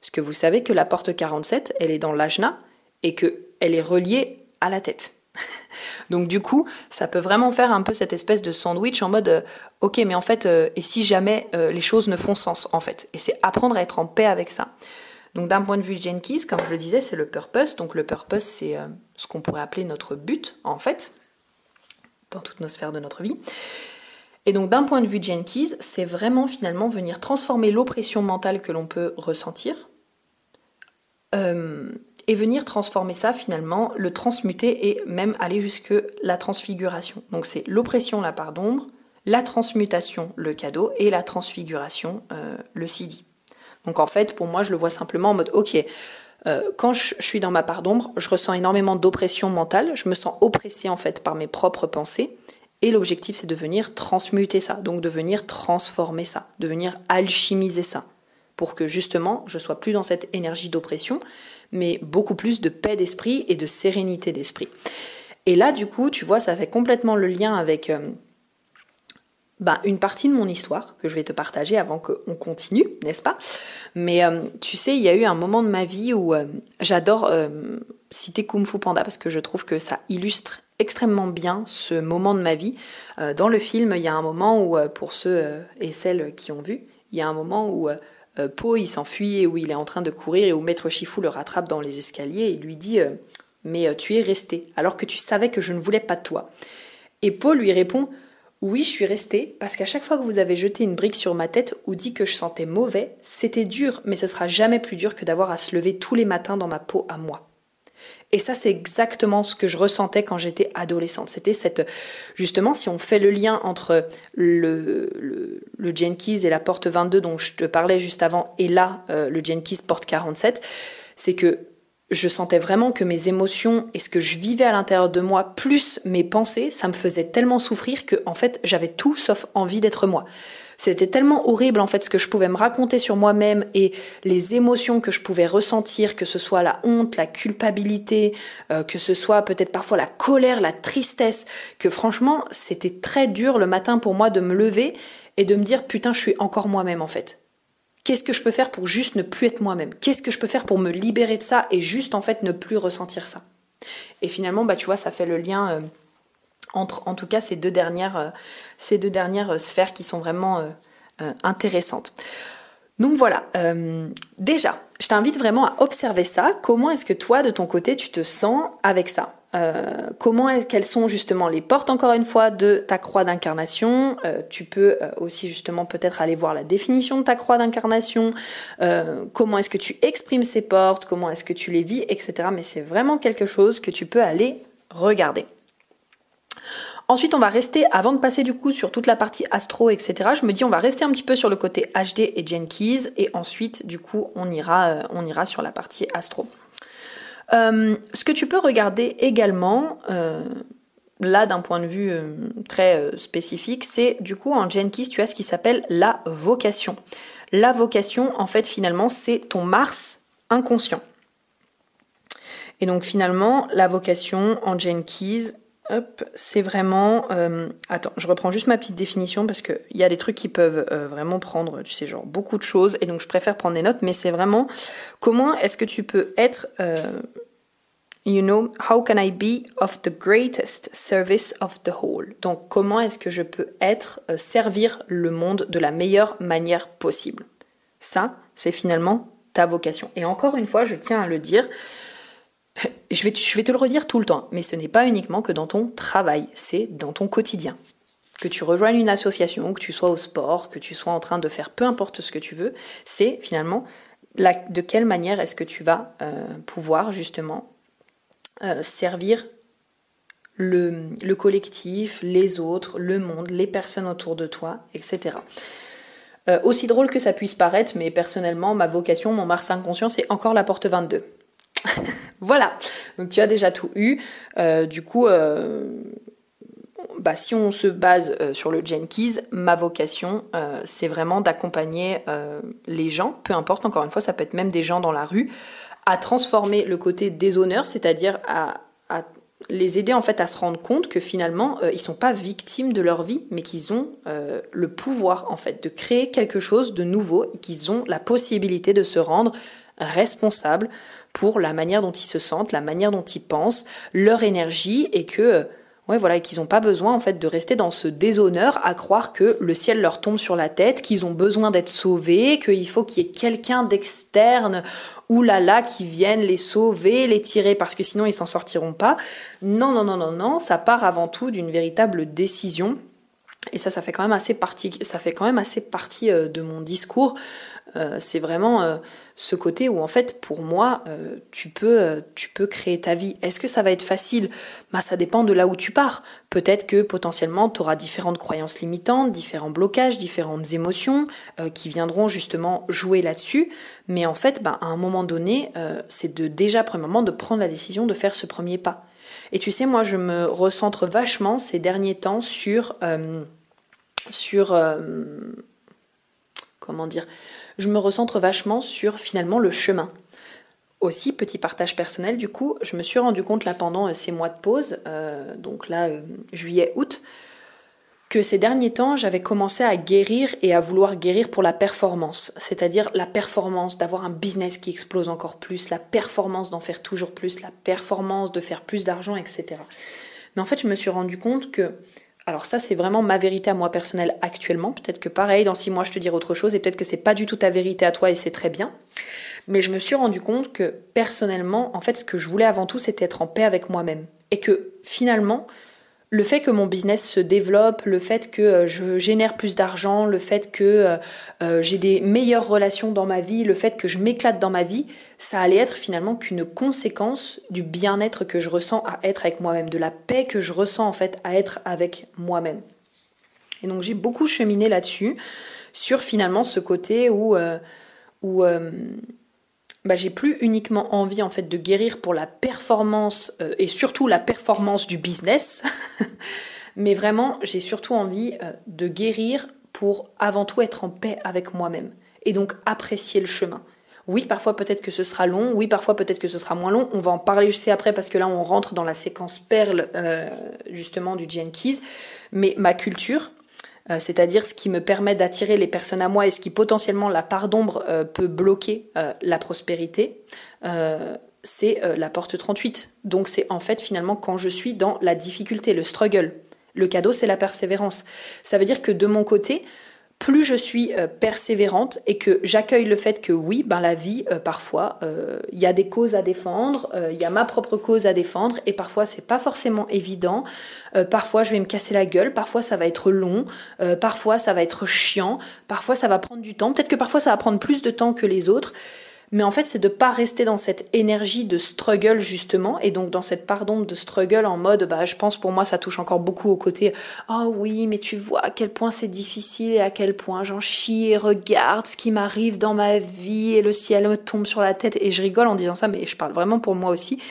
Parce que vous savez que la porte quarante-sept, elle est dans l'ajna et qu'elle est reliée à la tête. Donc du coup, ça peut vraiment faire un peu cette espèce de sandwich en mode euh, « Ok, mais en fait, euh, et si jamais euh, les choses ne font sens, en fait ?» Et c'est apprendre à être en paix avec ça. Donc d'un point de vue Gene Keys, comme je le disais, c'est le purpose. Donc le purpose, c'est euh, ce qu'on pourrait appeler notre but, en fait, dans toutes nos sphères de notre vie. Et donc d'un point de vue Gene Keys, c'est vraiment finalement venir transformer l'oppression mentale que l'on peut ressentir euh, et venir transformer ça finalement, le transmuter et même aller jusque la transfiguration. Donc c'est l'oppression, la part d'ombre, la transmutation, le cadeau et la transfiguration, euh, le C D. Donc en fait, pour moi, je le vois simplement en mode « Ok, euh, quand je suis dans ma part d'ombre, je ressens énormément d'oppression mentale, je me sens oppressée en fait par mes propres pensées. » Et l'objectif, c'est de venir transmuter ça, donc de venir transformer ça, de venir alchimiser ça, pour que justement, je sois plus dans cette énergie d'oppression, mais beaucoup plus de paix d'esprit et de sérénité d'esprit. Et là, du coup, tu vois, ça fait complètement le lien avec euh, bah, une partie de mon histoire que je vais te partager avant qu'on continue, n'est-ce pas? Mais euh, tu sais, il y a eu un moment de ma vie où euh, j'adore euh, citer Kung Fu Panda parce que je trouve que ça illustre extrêmement bien ce moment de ma vie. Euh, dans le film, il y a un moment où, euh, pour ceux euh, et celles qui ont vu, il y a un moment où... Euh, Po, il s'enfuit et où il est en train de courir et où Maître Shifu le rattrape dans les escaliers et lui dit euh, « Mais tu es resté, alors que tu savais que je ne voulais pas de toi. » Et Po lui répond « Oui, je suis resté, parce qu'à chaque fois que vous avez jeté une brique sur ma tête ou dit que je sentais mauvais, c'était dur, mais ce sera jamais plus dur que d'avoir à se lever tous les matins dans ma peau à moi. » Et ça, c'est exactement ce que je ressentais quand j'étais adolescente. C'était cette... Justement, si on fait le lien entre le, le, le Gene Keys et la porte vingt-deux dont je te parlais juste avant, et là, euh, le Gene Keys porte quarante-sept, c'est que je sentais vraiment que mes émotions et ce que je vivais à l'intérieur de moi, plus mes pensées, ça me faisait tellement souffrir que, en fait, j'avais tout sauf envie d'être moi. C'était tellement horrible en fait ce que je pouvais me raconter sur moi-même et les émotions que je pouvais ressentir, que ce soit la honte, la culpabilité, euh, que ce soit peut-être parfois la colère, la tristesse, que franchement c'était très dur le matin pour moi de me lever et de me dire putain je suis encore moi-même en fait. Qu'est-ce que je peux faire pour juste ne plus être moi-même? Qu'est-ce que je peux faire pour me libérer de ça et juste en fait ne plus ressentir ça? Et finalement bah tu vois ça fait le lien... Euh, entre en tout cas ces deux dernières, euh, ces deux dernières euh, sphères qui sont vraiment euh, euh, intéressantes. Donc voilà, euh, déjà, je t'invite vraiment à observer ça. Comment est-ce que toi, de ton côté, tu te sens avec ça? Euh, comment est, quelles sont justement les portes, encore une fois, de ta croix d'incarnation? Euh, tu peux euh, aussi justement peut-être aller voir la définition de ta croix d'incarnation, euh, comment est-ce que tu exprimes ces portes, comment est-ce que tu les vis, et cetera. Mais c'est vraiment quelque chose que tu peux aller regarder. Ensuite, on va rester, avant de passer du coup sur toute la partie astro, et cetera, je me dis on va rester un petit peu sur le côté H D et Gene Keys, et ensuite, du coup, on ira, euh, on ira sur la partie astro. Euh, ce que tu peux regarder également, euh, là, d'un point de vue euh, très euh, spécifique, c'est du coup, en Gene Keys, tu as ce qui s'appelle la vocation. La vocation, en fait, finalement, c'est ton Mars inconscient. Et donc, finalement, la vocation en Gene Keys... Hop, c'est vraiment... Euh, attends, je reprends juste ma petite définition parce qu'il y a des trucs qui peuvent euh, vraiment prendre, tu sais, genre beaucoup de choses. Et donc, je préfère prendre des notes, mais c'est vraiment comment est-ce que tu peux être... Euh, you know, how can I be of the greatest service of the whole? Donc, comment est-ce que je peux être, euh, servir le monde de la meilleure manière possible? Ça, c'est finalement ta vocation. Et encore une fois, je tiens à le dire... Je vais, te, je vais te le redire tout le temps, mais ce n'est pas uniquement que dans ton travail, c'est dans ton quotidien. Que tu rejoignes une association, que tu sois au sport, que tu sois en train de faire peu importe ce que tu veux, c'est finalement la, de quelle manière est-ce que tu vas euh, pouvoir justement euh, servir le, le collectif, les autres, le monde, les personnes autour de toi, et cetera. Euh, aussi drôle que ça puisse paraître, mais personnellement, ma vocation, mon Mars inconscient, c'est encore la porte vingt-deux. Voilà, donc tu as déjà tout eu. Euh, du coup, euh, bah, si on se base euh, sur le Gene Keys, ma vocation, euh, c'est vraiment d'accompagner euh, les gens, peu importe, encore une fois, ça peut être même des gens dans la rue, à transformer le côté déshonneur, c'est-à-dire à, à les aider en fait à se rendre compte que finalement, euh, ils ne sont pas victimes de leur vie, mais qu'ils ont euh, le pouvoir en fait de créer quelque chose de nouveau, et qu'ils ont la possibilité de se rendre responsables pour la manière dont ils se sentent, la manière dont ils pensent, leur énergie, et que ouais voilà, qu'ils n'ont pas besoin en fait de rester dans ce déshonneur à croire que le ciel leur tombe sur la tête, qu'ils ont besoin d'être sauvés, qu'il faut qu'il y ait quelqu'un d'externe, oulala, qui vienne les sauver, les tirer, parce que sinon ils s'en sortiront pas. Non, non, non, non, non, ça part avant tout d'une véritable décision. Et ça, ça fait quand même assez partie, ça fait quand même assez partie euh, de mon discours. Euh, c'est vraiment euh, ce côté où en fait pour moi euh, tu peux euh, tu peux créer ta vie. Est-ce que ça va être facile? Bah ça dépend de là où tu pars. Peut-être que potentiellement tu auras différentes croyances limitantes, différents blocages, différentes émotions euh, qui viendront justement jouer là-dessus. Mais en fait, bah, à un moment donné, euh, c'est de déjà premièrement de prendre la décision de faire ce premier pas. Et tu sais, moi, je me recentre vachement ces derniers temps sur... Euh, sur euh, comment dire... Je me recentre vachement sur, finalement, le chemin. Aussi, petit partage personnel, du coup, je me suis rendu compte, là, pendant ces mois de pause, euh, donc là, euh, juillet, août, que ces derniers temps, j'avais commencé à guérir et à vouloir guérir pour la performance. C'est-à-dire la performance d'avoir un business qui explose encore plus, la performance d'en faire toujours plus, la performance de faire plus d'argent, et cetera. Mais en fait, je me suis rendu compte que... Alors ça, c'est vraiment ma vérité à moi personnelle actuellement. Peut-être que pareil, dans six mois, je te dirai autre chose et peut-être que c'est pas du tout ta vérité à toi et c'est très bien. Mais je me suis rendu compte que personnellement, en fait, ce que je voulais avant tout, c'était être en paix avec moi-même. Et que finalement, le fait que mon business se développe, le fait que je génère plus d'argent, le fait que euh, j'ai des meilleures relations dans ma vie, le fait que je m'éclate dans ma vie, ça allait être finalement qu'une conséquence du bien-être que je ressens à être avec moi-même, de la paix que je ressens en fait à être avec moi-même. Et donc j'ai beaucoup cheminé là-dessus, sur finalement ce côté où, euh, où euh, bah, j'ai plus uniquement envie en fait de guérir pour la performance euh, et surtout la performance du business, mais vraiment j'ai surtout envie euh, de guérir pour avant tout être en paix avec moi-même et donc apprécier le chemin. Oui, parfois peut-être que ce sera long, oui, parfois peut-être que ce sera moins long, on va en parler juste après parce que là on rentre dans la séquence Perle euh, justement du Gene Keys, mais ma culture, euh, c'est-à-dire ce qui me permet d'attirer les personnes à moi et ce qui potentiellement la part d'ombre euh, peut bloquer euh, la prospérité, euh, c'est euh, la porte trente-huit. Donc c'est en fait finalement quand je suis dans la difficulté, le struggle. Le cadeau c'est la persévérance. Ça veut dire que de mon côté, plus je suis euh, persévérante et que j'accueille le fait que oui, ben la vie, euh, parfois, euh, y a des causes à défendre, euh, y a ma propre cause à défendre, et parfois c'est pas forcément évident, euh, parfois je vais me casser la gueule, parfois ça va être long, euh, parfois ça va être chiant, parfois ça va prendre du temps, peut-être que parfois ça va prendre plus de temps que les autres, mais en fait c'est de pas rester dans cette énergie de struggle justement, et donc dans cette part d'ombre de struggle en mode, bah je pense pour moi ça touche encore beaucoup au côté « Ah oui, mais tu vois à quel point c'est difficile et à quel point j'en chie et regarde ce qui m'arrive dans ma vie et le ciel me tombe sur la tête » et je rigole en disant ça, mais je parle vraiment pour moi aussi,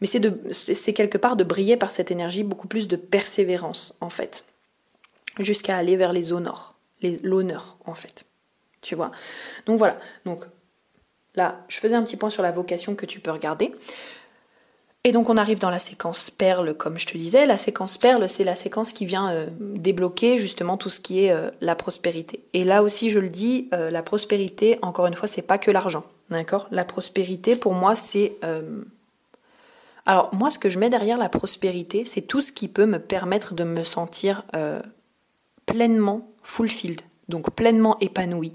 mais c'est de, c'est quelque part de briller par cette énergie beaucoup plus de persévérance en fait, jusqu'à aller vers les honneurs, les, l'honneur en fait, tu vois. Donc voilà, donc... Là, je faisais un petit point sur la vocation que tu peux regarder. Et donc on arrive dans la séquence Perle, comme je te disais. La séquence Perle, c'est la séquence qui vient euh, débloquer justement tout ce qui est euh, la prospérité. Et là aussi, je le dis, euh, la prospérité, encore une fois, c'est pas que l'argent, d'accord ? La prospérité, pour moi, c'est... Euh... Alors, moi, ce que je mets derrière la prospérité, c'est tout ce qui peut me permettre de me sentir euh, pleinement fulfilled. Donc pleinement épanoui.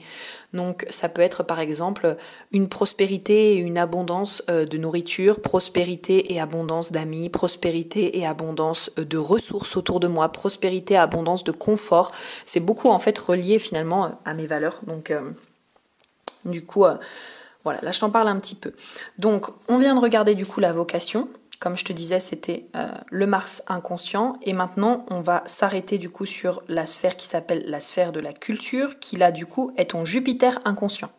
Donc ça peut être par exemple une prospérité et une abondance de nourriture, prospérité et abondance d'amis, prospérité et abondance de ressources autour de moi, prospérité et abondance de confort. C'est beaucoup en fait relié finalement à mes valeurs. Donc euh, du coup, euh, voilà, là je t'en parle un petit peu. Donc on vient de regarder du coup la vocation. Comme je te disais, c'était euh, le Mars inconscient. Et maintenant, on va s'arrêter du coup sur la sphère qui s'appelle la sphère de la culture, qui là du coup est ton Jupiter inconscient.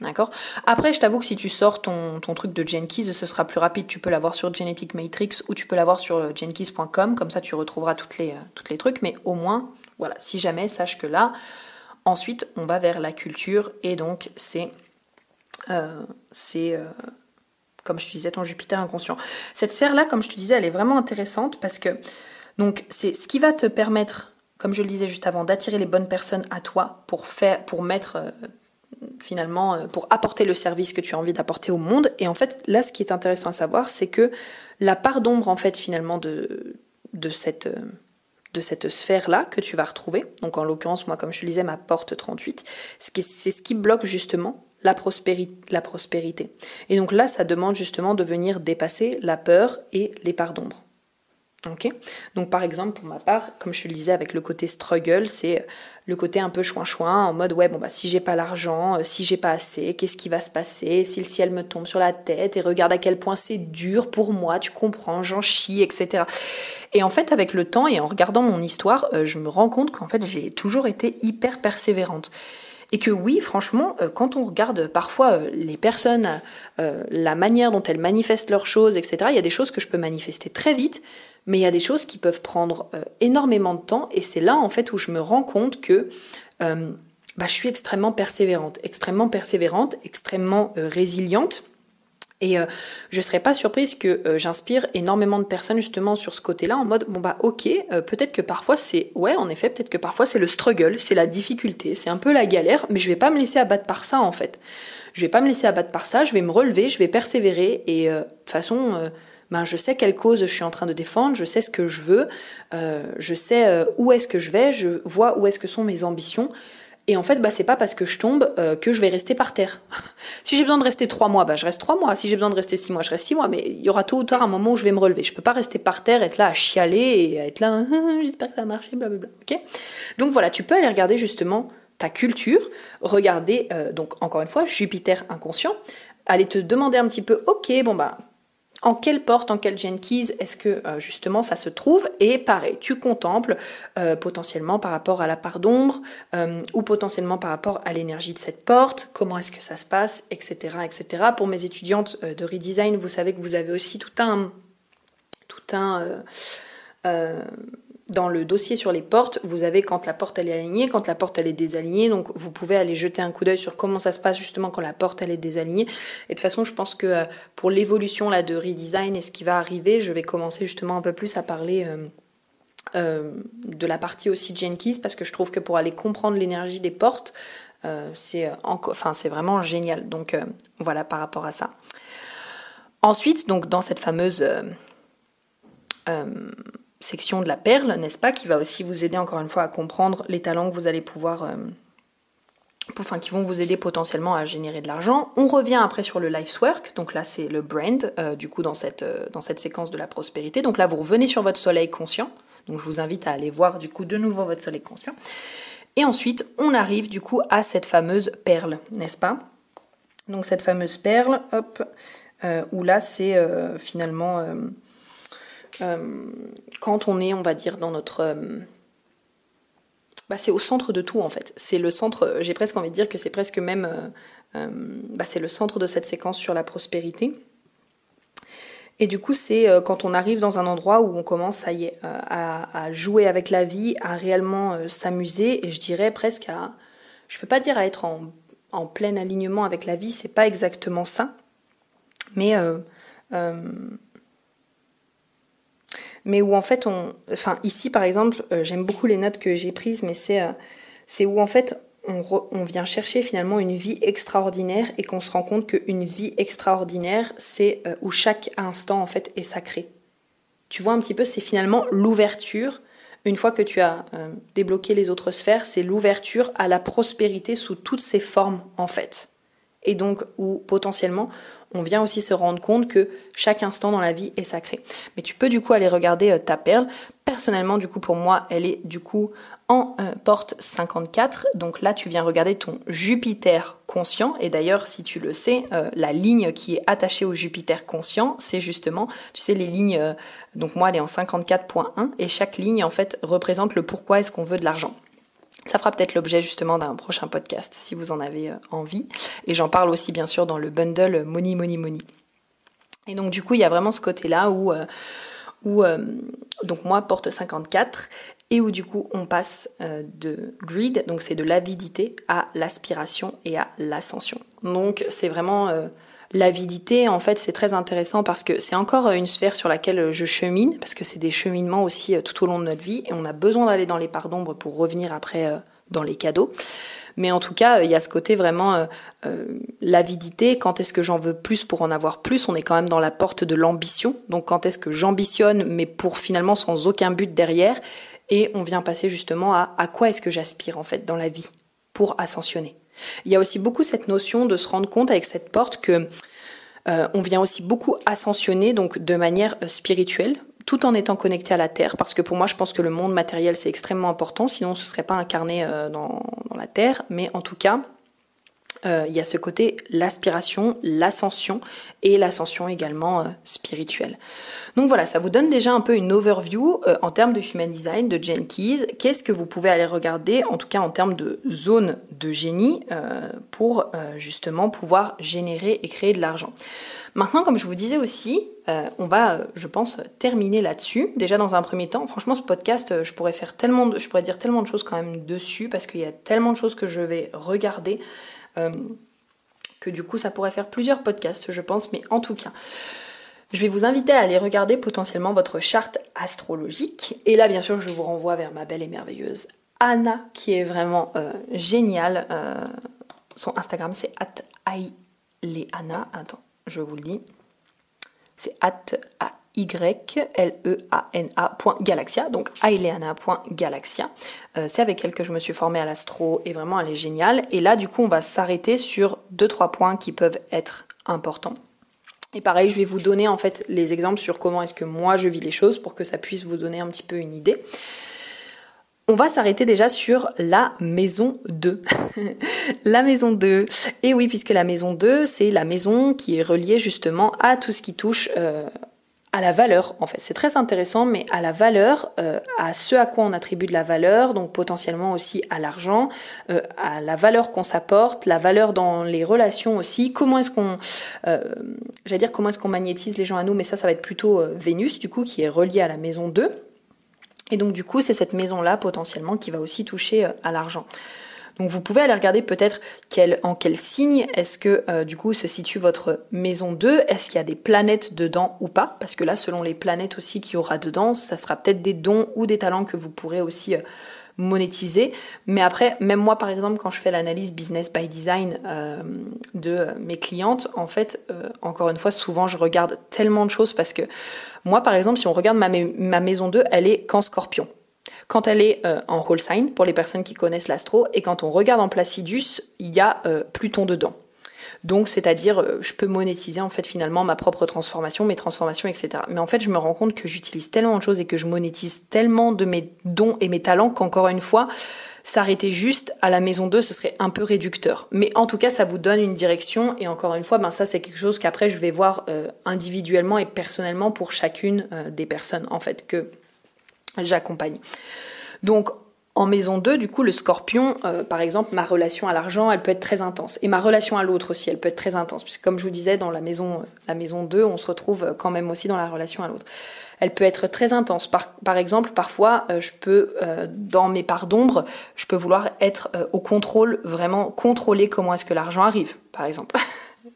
D'accord ? Après, je t'avoue que si tu sors ton, ton truc de Gene Keys, ce sera plus rapide. Tu peux l'avoir sur Genetic Matrix ou tu peux l'avoir sur Genkis point com. Comme ça, tu retrouveras toutes les, euh, toutes les trucs. Mais au moins, voilà, si jamais, sache que là, ensuite, on va vers la culture. Et donc, c'est... Euh, c'est euh, comme je te disais, ton Jupiter inconscient. Cette sphère-là, comme je te disais, elle est vraiment intéressante parce que donc c'est ce qui va te permettre, comme je le disais juste avant, d'attirer les bonnes personnes à toi pour faire, pour mettre euh, finalement, euh, pour apporter le service que tu as envie d'apporter au monde. Et en fait, là, ce qui est intéressant à savoir, c'est que la part d'ombre, en fait, finalement, de, de cette... Euh, de cette sphère-là que tu vas retrouver. Donc en l'occurrence, moi, comme je te disais, ma porte trente-huit, c'est ce qui bloque justement la prospérité, la prospérité. Et donc là, ça demande justement de venir dépasser la peur et les parts d'ombre. Okay ? Donc par exemple, pour ma part, comme je te le disais avec le côté struggle, c'est le côté un peu chouin-chouin, en mode, ouais, bon, bah si j'ai pas l'argent, si j'ai pas assez, qu'est-ce qui va se passer ? Si le ciel me tombe sur la tête, et regarde à quel point c'est dur pour moi, tu comprends, j'en chie, et cetera. Et en fait, avec le temps et en regardant mon histoire, je me rends compte qu'en fait, j'ai toujours été hyper persévérante. Et que oui, franchement, quand on regarde parfois les personnes, la manière dont elles manifestent leurs choses, et cetera, il y a des choses que je peux manifester très vite, mais il y a des choses qui peuvent prendre énormément de temps. Et c'est là, en fait, où je me rends compte que euh, bah, je suis extrêmement persévérante, extrêmement persévérante, extrêmement euh, résiliente. Et euh, je ne serais pas surprise que euh, j'inspire énormément de personnes justement sur ce côté-là, en mode, bon bah ok, euh, peut-être que parfois c'est, ouais en effet, peut-être que parfois c'est le struggle, c'est la difficulté, c'est un peu la galère, mais je ne vais pas me laisser abattre par ça en fait. Je ne vais pas me laisser abattre par ça, je vais me relever, je vais persévérer, et euh, de toute façon, euh, ben, je sais quelle cause je suis en train de défendre, je sais ce que je veux, euh, je sais euh, où est-ce que je vais, je vois où est-ce que sont mes ambitions. Et en fait, bah, c'est pas parce que je tombe euh, que je vais rester par terre. Si j'ai besoin de rester trois mois, bah, je reste trois mois. Si j'ai besoin de rester six mois, je reste six mois. Mais il y aura tôt ou tard un moment où je vais me relever. Je peux pas rester par terre, être là à chialer et à être là, « J'espère que ça a marché, blablabla. » Okay ? Donc voilà, tu peux aller regarder justement ta culture, regarder, euh, donc encore une fois, Jupiter inconscient, aller te demander un petit peu, « Ok, bon bah, en quelle porte, en quelle Gene Keys est-ce que euh, justement ça se trouve ?» Et pareil, tu contemples euh, potentiellement par rapport à la part d'ombre euh, ou potentiellement par rapport à l'énergie de cette porte, comment est-ce que ça se passe, et cetera, et cetera. Pour mes étudiantes euh, de Redesign, vous savez que vous avez aussi tout un... tout un euh, euh, dans le dossier sur les portes, vous avez quand la porte elle est alignée, quand la porte elle est désalignée, donc vous pouvez aller jeter un coup d'œil sur comment ça se passe justement quand la porte elle est désalignée. Et de toute façon, je pense que pour l'évolution là de Redesign et ce qui va arriver, je vais commencer justement un peu plus à parler euh, euh, de la partie aussi Genkis, parce que je trouve que pour aller comprendre l'énergie des portes, euh, c'est enco- enfin, c'est vraiment génial. Donc euh, voilà par rapport à ça. Ensuite, donc dans cette fameuse euh, euh, section de la perle, n'est-ce pas, qui va aussi vous aider encore une fois à comprendre les talents que vous allez pouvoir, euh, pour, enfin qui vont vous aider potentiellement à générer de l'argent. On revient après sur le life's work, donc là c'est le brand, euh, du coup dans cette, euh, dans cette séquence de la prospérité. Donc là vous revenez sur votre soleil conscient, donc je vous invite à aller voir du coup de nouveau votre soleil conscient. Et ensuite on arrive du coup à cette fameuse perle, n'est-ce pas? Donc cette fameuse perle, hop, euh, où là c'est euh, finalement... Euh, quand on est, on va dire, dans notre... Bah, c'est au centre de tout, en fait. C'est le centre... J'ai presque envie de dire que c'est presque même... Euh, bah, c'est le centre de cette séquence sur la prospérité. Et du coup, c'est quand on arrive dans un endroit où on commence, ça y est, à, à jouer avec la vie, à réellement s'amuser, et je dirais presque à... Je peux pas dire à être en, en plein alignement avec la vie, c'est pas exactement ça. Mais... Euh, euh, mais où en fait on... Enfin ici par exemple, euh, j'aime beaucoup les notes que j'ai prises, mais c'est euh, c'est où en fait on, re... on vient chercher finalement une vie extraordinaire et qu'on se rend compte qu'une vie extraordinaire, c'est euh, où chaque instant en fait est sacré. Tu vois un petit peu, c'est finalement l'ouverture, une fois que tu as euh, débloqué les autres sphères, c'est l'ouverture à la prospérité sous toutes ses formes en fait. Et donc où potentiellement... on vient aussi se rendre compte que chaque instant dans la vie est sacré. Mais tu peux du coup aller regarder euh, ta perle. Personnellement, du coup, pour moi, elle est du coup en euh, porte cinquante-quatre. Donc là, tu viens regarder ton Jupiter conscient. Et d'ailleurs, si tu le sais, euh, la ligne qui est attachée au Jupiter conscient, c'est justement, tu sais, les lignes... Euh, donc moi, elle est en cinquante-quatre point un. Et chaque ligne, en fait, représente le pourquoi est-ce qu'on veut de l'argent. Ça fera peut-être l'objet justement d'un prochain podcast si vous en avez envie. Et j'en parle aussi bien sûr dans le bundle Money, Money, Money. Et donc du coup, il y a vraiment ce côté-là où, où donc moi, porte cinquante-quatre, et où du coup, on passe de greed, donc c'est de l'avidité, à l'aspiration et à l'ascension. Donc c'est vraiment... L'avidité, en fait, c'est très intéressant parce que c'est encore une sphère sur laquelle je chemine, parce que c'est des cheminements aussi tout au long de notre vie, et on a besoin d'aller dans les parts d'ombre pour revenir après dans les cadeaux. Mais en tout cas, il y a ce côté vraiment euh, euh, l'avidité, quand est-ce que j'en veux plus pour en avoir plus, on est quand même dans la porte de l'ambition, donc quand est-ce que j'ambitionne, mais pour finalement sans aucun but derrière, et on vient passer justement à, à quoi est-ce que j'aspire en fait dans la vie pour ascensionner. Il y a aussi beaucoup cette notion de se rendre compte avec cette porte que euh, on vient aussi beaucoup ascensionner donc de manière spirituelle, tout en étant connecté à la Terre, parce que pour moi je pense que le monde matériel c'est extrêmement important, sinon ce ne serait pas incarné euh, dans, dans la Terre, mais en tout cas euh, il y a ce côté l'aspiration, l'ascension et l'ascension également euh, spirituelle. Donc voilà, ça vous donne déjà un peu une overview euh, en termes de Human Design, de Gene Keys. Qu'est-ce que vous pouvez aller regarder, en tout cas en termes de zone de génie, euh, pour euh, justement pouvoir générer et créer de l'argent. Maintenant, comme je vous disais aussi, euh, on va, euh, je pense, terminer là-dessus. Déjà dans un premier temps, franchement, ce podcast, euh, je pourrais faire tellement, de, je pourrais dire tellement de choses quand même dessus, parce qu'il y a tellement de choses que je vais regarder, euh, que du coup, ça pourrait faire plusieurs podcasts, je pense. Mais en tout cas, je vais vous inviter à aller regarder potentiellement votre charte astrologique. Et là, bien sûr, je vous renvoie vers ma belle et merveilleuse Anna, qui est vraiment euh, géniale. Euh, son Instagram, c'est arobase aileana. Attends. Je vous le dis, c'est at a y l e a n a point galaxia, donc aileana point galaxia. Euh, c'est avec elle que je me suis formée à l'astro et vraiment elle est géniale. Et là du coup on va s'arrêter sur deux trois points qui peuvent être importants. Et pareil, je vais vous donner en fait les exemples sur comment est-ce que moi je vis les choses pour que ça puisse vous donner un petit peu une idée. On va s'arrêter déjà sur la maison deux. La maison deux. Et oui, puisque la maison deux, c'est la maison qui est reliée justement à tout ce qui touche euh, à la valeur. En fait, c'est très intéressant, mais à la valeur, euh, à ce à quoi on attribue de la valeur, donc potentiellement aussi à l'argent, euh, à la valeur qu'on s'apporte, la valeur dans les relations aussi. Comment est-ce qu'on, euh, j'allais dire comment est-ce qu'on magnétise les gens à nous, mais ça, ça va être plutôt euh, Vénus, du coup, qui est reliée à la maison deux. Et donc du coup, c'est cette maison-là potentiellement qui va aussi toucher euh, à l'argent. Donc vous pouvez aller regarder peut-être quel, en quel signe est-ce que euh, du coup se situe votre maison deux, est-ce qu'il y a des planètes dedans ou pas, parce que là, selon les planètes aussi qu'il y aura dedans, ça sera peut-être des dons ou des talents que vous pourrez aussi euh, monétiser. Mais après, même moi par exemple, quand je fais l'analyse business by design euh, de euh, mes clientes, en fait, euh, encore une fois, souvent je regarde tellement de choses parce que moi par exemple, si on regarde ma, ma maison deux, elle est qu'en scorpion. Quand elle est euh, en whole sign, pour les personnes qui connaissent l'astro, et quand on regarde en Placidus, il y a euh, Pluton dedans. Donc c'est-à-dire euh, je peux monétiser en fait finalement ma propre transformation, mes transformations, et cetera. Mais en fait je me rends compte que j'utilise tellement de choses et que je monétise tellement de mes dons et mes talents qu'encore une fois s'arrêter juste à la maison deux ce serait un peu réducteur. Mais en tout cas ça vous donne une direction et encore une fois ben, ça c'est quelque chose qu'après je vais voir euh, individuellement et personnellement pour chacune euh, des personnes en fait que j'accompagne. Donc en maison deux, du coup, le scorpion, euh, par exemple, ma relation à l'argent, elle peut être très intense. Et ma relation à l'autre aussi, elle peut être très intense. Puisque comme je vous disais, dans la maison, la maison deux, on se retrouve quand même aussi dans la relation à l'autre. Elle peut être très intense. Par, par exemple, parfois, euh, je peux, euh, dans mes parts d'ombre, je peux vouloir être euh, au contrôle, vraiment contrôler comment est-ce que l'argent arrive, par exemple.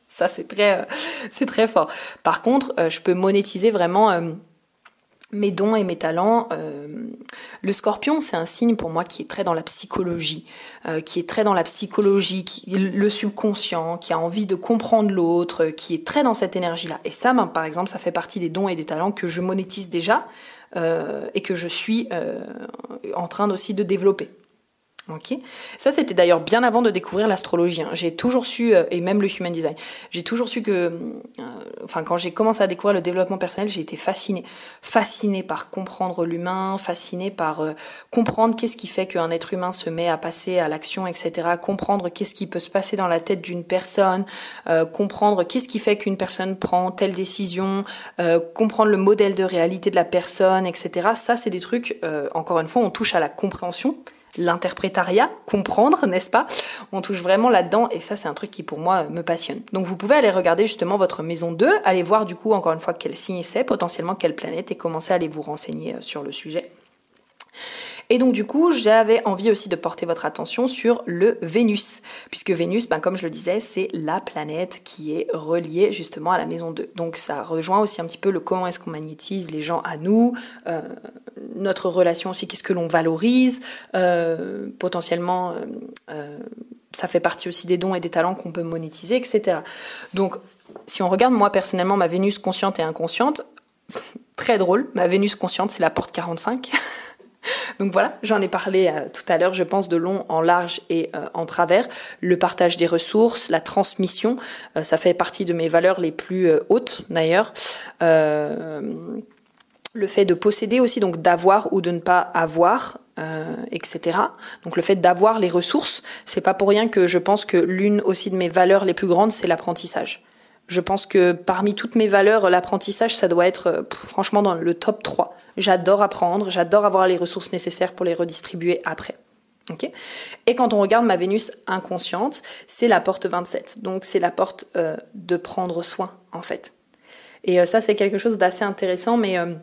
Ça, c'est très, euh, c'est très fort. Par contre, euh, je peux monétiser vraiment... Euh, mes dons et mes talents. Euh, le scorpion, c'est un signe pour moi qui est très dans la psychologie, euh, qui est très dans la psychologie, qui, le subconscient, qui a envie de comprendre l'autre, qui est très dans cette énergie-là. Et ça, ben, par exemple, ça fait partie des dons et des talents que je monétise déjà euh, et que je suis euh, en train aussi de développer. Ok, ça c'était d'ailleurs bien avant de découvrir l'astrologie. Hein. J'ai toujours su, euh, et même le human design, j'ai toujours su que, euh, enfin quand j'ai commencé à découvrir le développement personnel, j'ai été fascinée. Fascinée par comprendre l'humain, fascinée par euh, comprendre qu'est-ce qui fait qu'un être humain se met à passer à l'action, et cetera. Comprendre qu'est-ce qui peut se passer dans la tête d'une personne, euh, comprendre qu'est-ce qui fait qu'une personne prend telle décision, euh, comprendre le modèle de réalité de la personne, et cetera. Ça c'est des trucs, euh, encore une fois, on touche à la compréhension. L'interprétariat, comprendre, n'est-ce pas? On touche vraiment là-dedans et ça c'est un truc qui pour moi me passionne. Donc vous pouvez aller regarder justement votre maison deux, aller voir du coup encore une fois quel signe c'est, potentiellement quelle planète et commencer à aller vous renseigner sur le sujet. Et donc du coup, j'avais envie aussi de porter votre attention sur le Vénus, puisque Vénus, ben, comme je le disais, c'est la planète qui est reliée justement à la maison deux. Donc ça rejoint aussi un petit peu le comment est-ce qu'on magnétise les gens à nous, euh, notre relation aussi, qu'est-ce que l'on valorise, euh, potentiellement, euh, euh, ça fait partie aussi des dons et des talents qu'on peut monétiser, et cetera. Donc si on regarde moi personnellement ma Vénus consciente et inconsciente, très drôle, ma Vénus consciente c'est la porte quarante-cinq. Donc voilà, j'en ai parlé euh, tout à l'heure, je pense, de long en large et euh, en travers. Le partage des ressources, la transmission, euh, ça fait partie de mes valeurs les plus euh, hautes d'ailleurs. Euh, le fait de posséder aussi, donc d'avoir ou de ne pas avoir, euh, et cetera. Donc le fait d'avoir les ressources, c'est pas pour rien que je pense que l'une aussi de mes valeurs les plus grandes, c'est l'apprentissage. Je pense que parmi toutes mes valeurs, l'apprentissage, ça doit être pff, franchement dans le top trois. J'adore apprendre, j'adore avoir les ressources nécessaires pour les redistribuer après. Okay. Et quand on regarde ma Vénus inconsciente, c'est la porte vingt-sept. Donc c'est la porte euh, de prendre soin, en fait. Et euh, ça, c'est quelque chose d'assez intéressant, mais... Euh,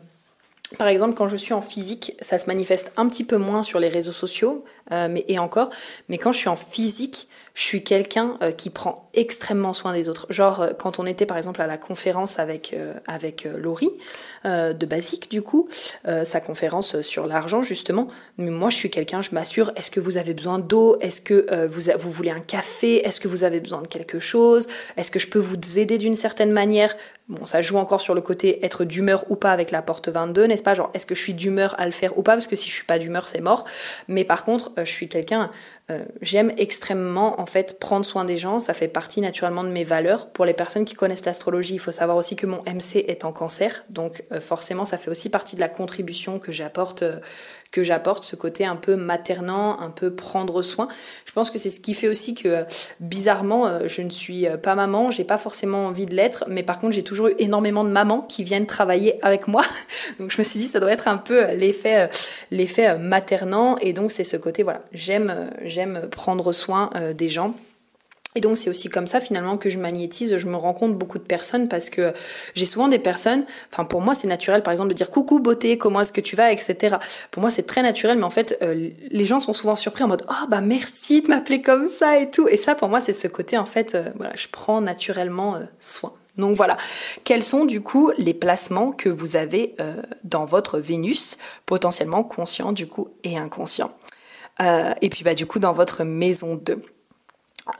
Par exemple, quand je suis en physique, ça se manifeste un petit peu moins sur les réseaux sociaux, euh, mais, et encore, mais quand je suis en physique, je suis quelqu'un euh, qui prend extrêmement soin des autres. Genre, euh, quand on était par exemple à la conférence avec, euh, avec euh, Laurie, euh, de Basique du coup, euh, sa conférence sur l'argent justement, mais moi je suis quelqu'un, je m'assure, est-ce que vous avez besoin d'eau? Est-ce que euh, vous, vous voulez un café? Est-ce que vous avez besoin de quelque chose? Est-ce que je peux vous aider d'une certaine manière? Bon, ça joue encore sur le côté être d'humeur ou pas avec la porte vingt-deux, n'est-ce pas? Genre, est-ce que je suis d'humeur à le faire ou pas? Parce que si je suis pas d'humeur, c'est mort. Mais par contre, euh, je suis quelqu'un, euh, j'aime extrêmement, en fait, prendre soin des gens. Ça fait partie naturellement de mes valeurs. Pour les personnes qui connaissent l'astrologie, il faut savoir aussi que mon M C est en cancer. Donc, euh, forcément, ça fait aussi partie de la contribution que j'apporte, euh, que j'apporte, ce côté un peu maternant, un peu prendre soin. Je pense que c'est ce qui fait aussi que, euh, bizarrement, euh, je ne suis euh, pas maman, j'ai pas forcément envie de l'être, mais par contre, j'ai toujours eu énormément de mamans qui viennent travailler avec moi. Donc, je me suis dit, ça doit être un peu l'effet, l'effet maternant. Et donc, c'est ce côté, voilà, j'aime, j'aime prendre soin des gens. Et donc, c'est aussi comme ça, finalement, que je magnétise. Je me rencontre beaucoup de personnes parce que j'ai souvent des personnes... Enfin, pour moi, c'est naturel, par exemple, de dire « Coucou, beauté, comment est-ce que tu vas ?» et cetera. Pour moi, c'est très naturel, mais en fait, euh, les gens sont souvent surpris en mode « Oh, bah merci de m'appeler comme ça et tout !» Et ça, pour moi, c'est ce côté, en fait, euh, voilà, je prends naturellement euh, soin. Donc voilà, quels sont du coup les placements que vous avez euh, dans votre Vénus, potentiellement conscient du coup et inconscient. Euh, et puis bah du coup dans votre maison deux.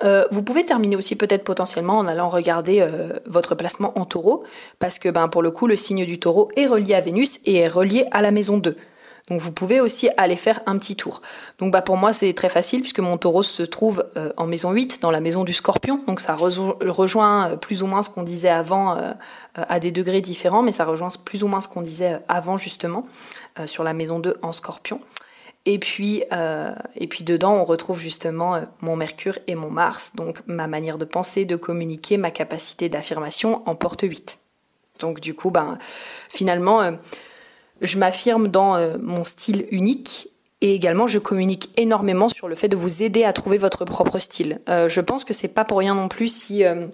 Euh, vous pouvez terminer aussi peut-être potentiellement en allant regarder euh, votre placement en taureau, parce que ben, pour le coup le signe du taureau est relié à Vénus et est relié à la maison deux. Donc vous pouvez aussi aller faire un petit tour. Donc bah pour moi c'est très facile puisque mon taureau se trouve euh, en maison huit, dans la maison du scorpion. Donc ça rejo- rejoint euh, plus ou moins ce qu'on disait avant euh, euh, à des degrés différents, mais ça rejoint plus ou moins ce qu'on disait euh, avant justement euh, sur la maison deux en scorpion. Et puis, euh, et puis dedans, on retrouve justement euh, mon Mercure et mon Mars. Donc ma manière de penser, de communiquer, ma capacité d'affirmation en porte huit. Donc du coup, ben, finalement... Euh, Je m'affirme dans euh, mon style unique et également je communique énormément sur le fait de vous aider à trouver votre propre style. Euh, je pense que c'est pas pour rien non plus si euh,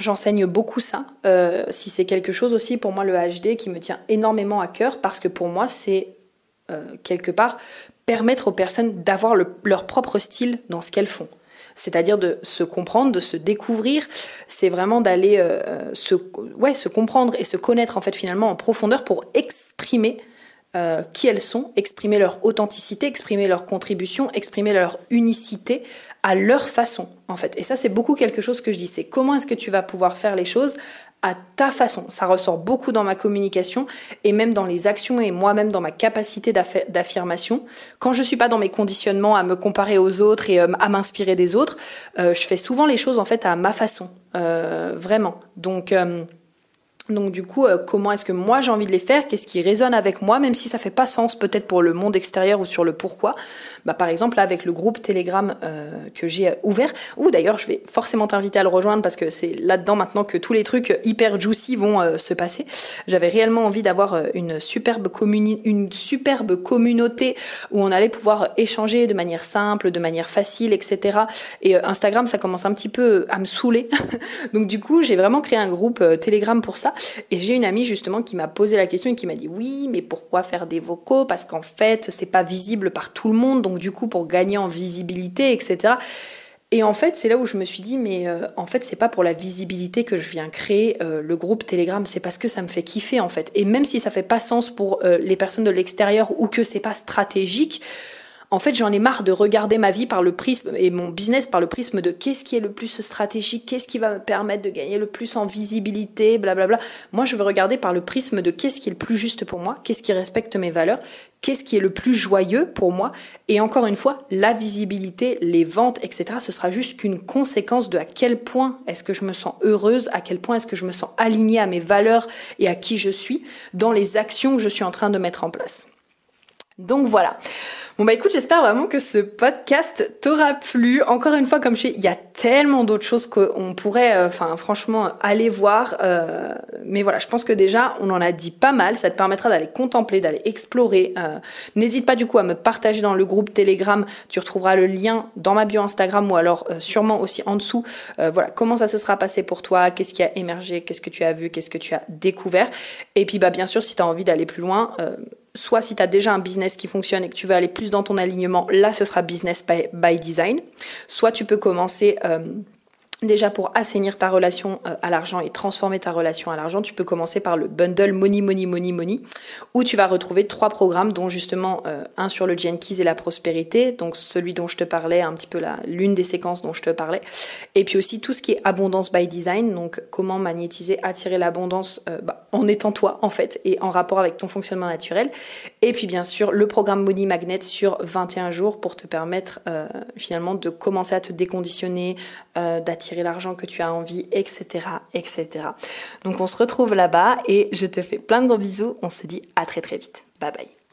j'enseigne beaucoup ça, euh, si c'est quelque chose aussi pour moi le H D qui me tient énormément à cœur parce que pour moi c'est euh, quelque part permettre aux personnes d'avoir le, leur propre style dans ce qu'elles font. C'est-à-dire de se comprendre, de se découvrir, c'est vraiment d'aller euh, se, ouais, se comprendre et se connaître en fait finalement en profondeur pour exprimer euh, qui elles sont, exprimer leur authenticité, exprimer leur contribution, exprimer leur unicité à leur façon en fait. Et ça c'est beaucoup quelque chose que je dis, c'est comment est-ce que tu vas pouvoir faire les choses à ta façon. Ça ressort beaucoup dans ma communication et même dans les actions et moi-même dans ma capacité d'affirmation. Quand je suis pas dans mes conditionnements à me comparer aux autres et à m'inspirer des autres, euh, je fais souvent les choses en fait à ma façon, euh, vraiment. Donc, euh, donc du coup, euh, comment est-ce que moi j'ai envie de les faire? Qu'est-ce qui résonne avec moi, même si ça fait pas sens peut-être pour le monde extérieur ou sur le pourquoi. Bah par exemple là avec le groupe Telegram euh, que j'ai euh, ouvert. Ou d'ailleurs je vais forcément t'inviter à le rejoindre parce que c'est là-dedans maintenant que tous les trucs hyper juicy vont euh, se passer. J'avais réellement envie d'avoir euh, une superbe communi- une superbe communauté où on allait pouvoir échanger de manière simple, de manière facile, et cetera. Et euh, Instagram ça commence un petit peu à me saouler. Donc du coup j'ai vraiment créé un groupe euh, Telegram pour ça. Et j'ai une amie justement qui m'a posé la question et qui m'a dit oui mais pourquoi faire des vocaux parce qu'en fait c'est pas visible par tout le monde donc du coup pour gagner en visibilité etc. Et en fait c'est là où je me suis dit mais euh, en fait c'est pas pour la visibilité que je viens créer euh, le groupe Telegram, c'est parce que ça me fait kiffer en fait et même si ça fait pas sens pour euh, les personnes de l'extérieur ou que c'est pas stratégique. en fait, j'en ai marre de regarder ma vie par le prisme et mon business par le prisme de qu'est-ce qui est le plus stratégique, qu'est-ce qui va me permettre de gagner le plus en visibilité, blablabla. Moi, je veux regarder par le prisme de qu'est-ce qui est le plus juste pour moi, qu'est-ce qui respecte mes valeurs, qu'est-ce qui est le plus joyeux pour moi. Et encore une fois, la visibilité, les ventes, et cetera, ce sera juste qu'une conséquence de à quel point est-ce que je me sens heureuse, à quel point est-ce que je me sens alignée à mes valeurs et à qui je suis dans les actions que je suis en train de mettre en place. Donc voilà. Bon bah écoute, j'espère vraiment que ce podcast t'aura plu. Encore une fois, comme je sais, il y a tellement d'autres choses qu'on pourrait, enfin euh, franchement, aller voir. Euh, mais voilà, je pense que déjà, on en a dit pas mal. Ça te permettra d'aller contempler, d'aller explorer. Euh, n'hésite pas du coup à me partager dans le groupe Telegram. Tu retrouveras le lien dans ma bio Instagram ou alors euh, sûrement aussi en dessous. Euh, voilà, comment ça se sera passé pour toi? Qu'est-ce qui a émergé? Qu'est-ce que tu as vu? Qu'est-ce que tu as découvert? Et puis bah bien sûr, si tu as envie d'aller plus loin... Euh, soit si tu as déjà un business qui fonctionne et que tu veux aller plus dans ton alignement, là ce sera Business by, by Design. Soit tu peux commencer euh, déjà pour assainir ta relation euh, à l'argent et transformer ta relation à l'argent, tu peux commencer par le bundle Money, Money, Money, Money, où tu vas retrouver trois programmes, dont justement euh, un sur le Gene Keys et la prospérité, donc celui dont je te parlais, un petit peu la, l'une des séquences dont je te parlais, et puis aussi tout ce qui est abondance by design, donc comment magnétiser, attirer l'abondance euh, bah, en étant toi en fait, et en rapport avec ton fonctionnement naturel, et puis bien sûr le programme Money Magnet sur vingt et un jours pour te permettre euh, finalement de commencer à te déconditionner, euh, d'attirer tirer l'argent que tu as envie, et cetera, et cetera. Donc on se retrouve là-bas et je te fais plein de gros bisous. On se dit à très très vite. Bye bye.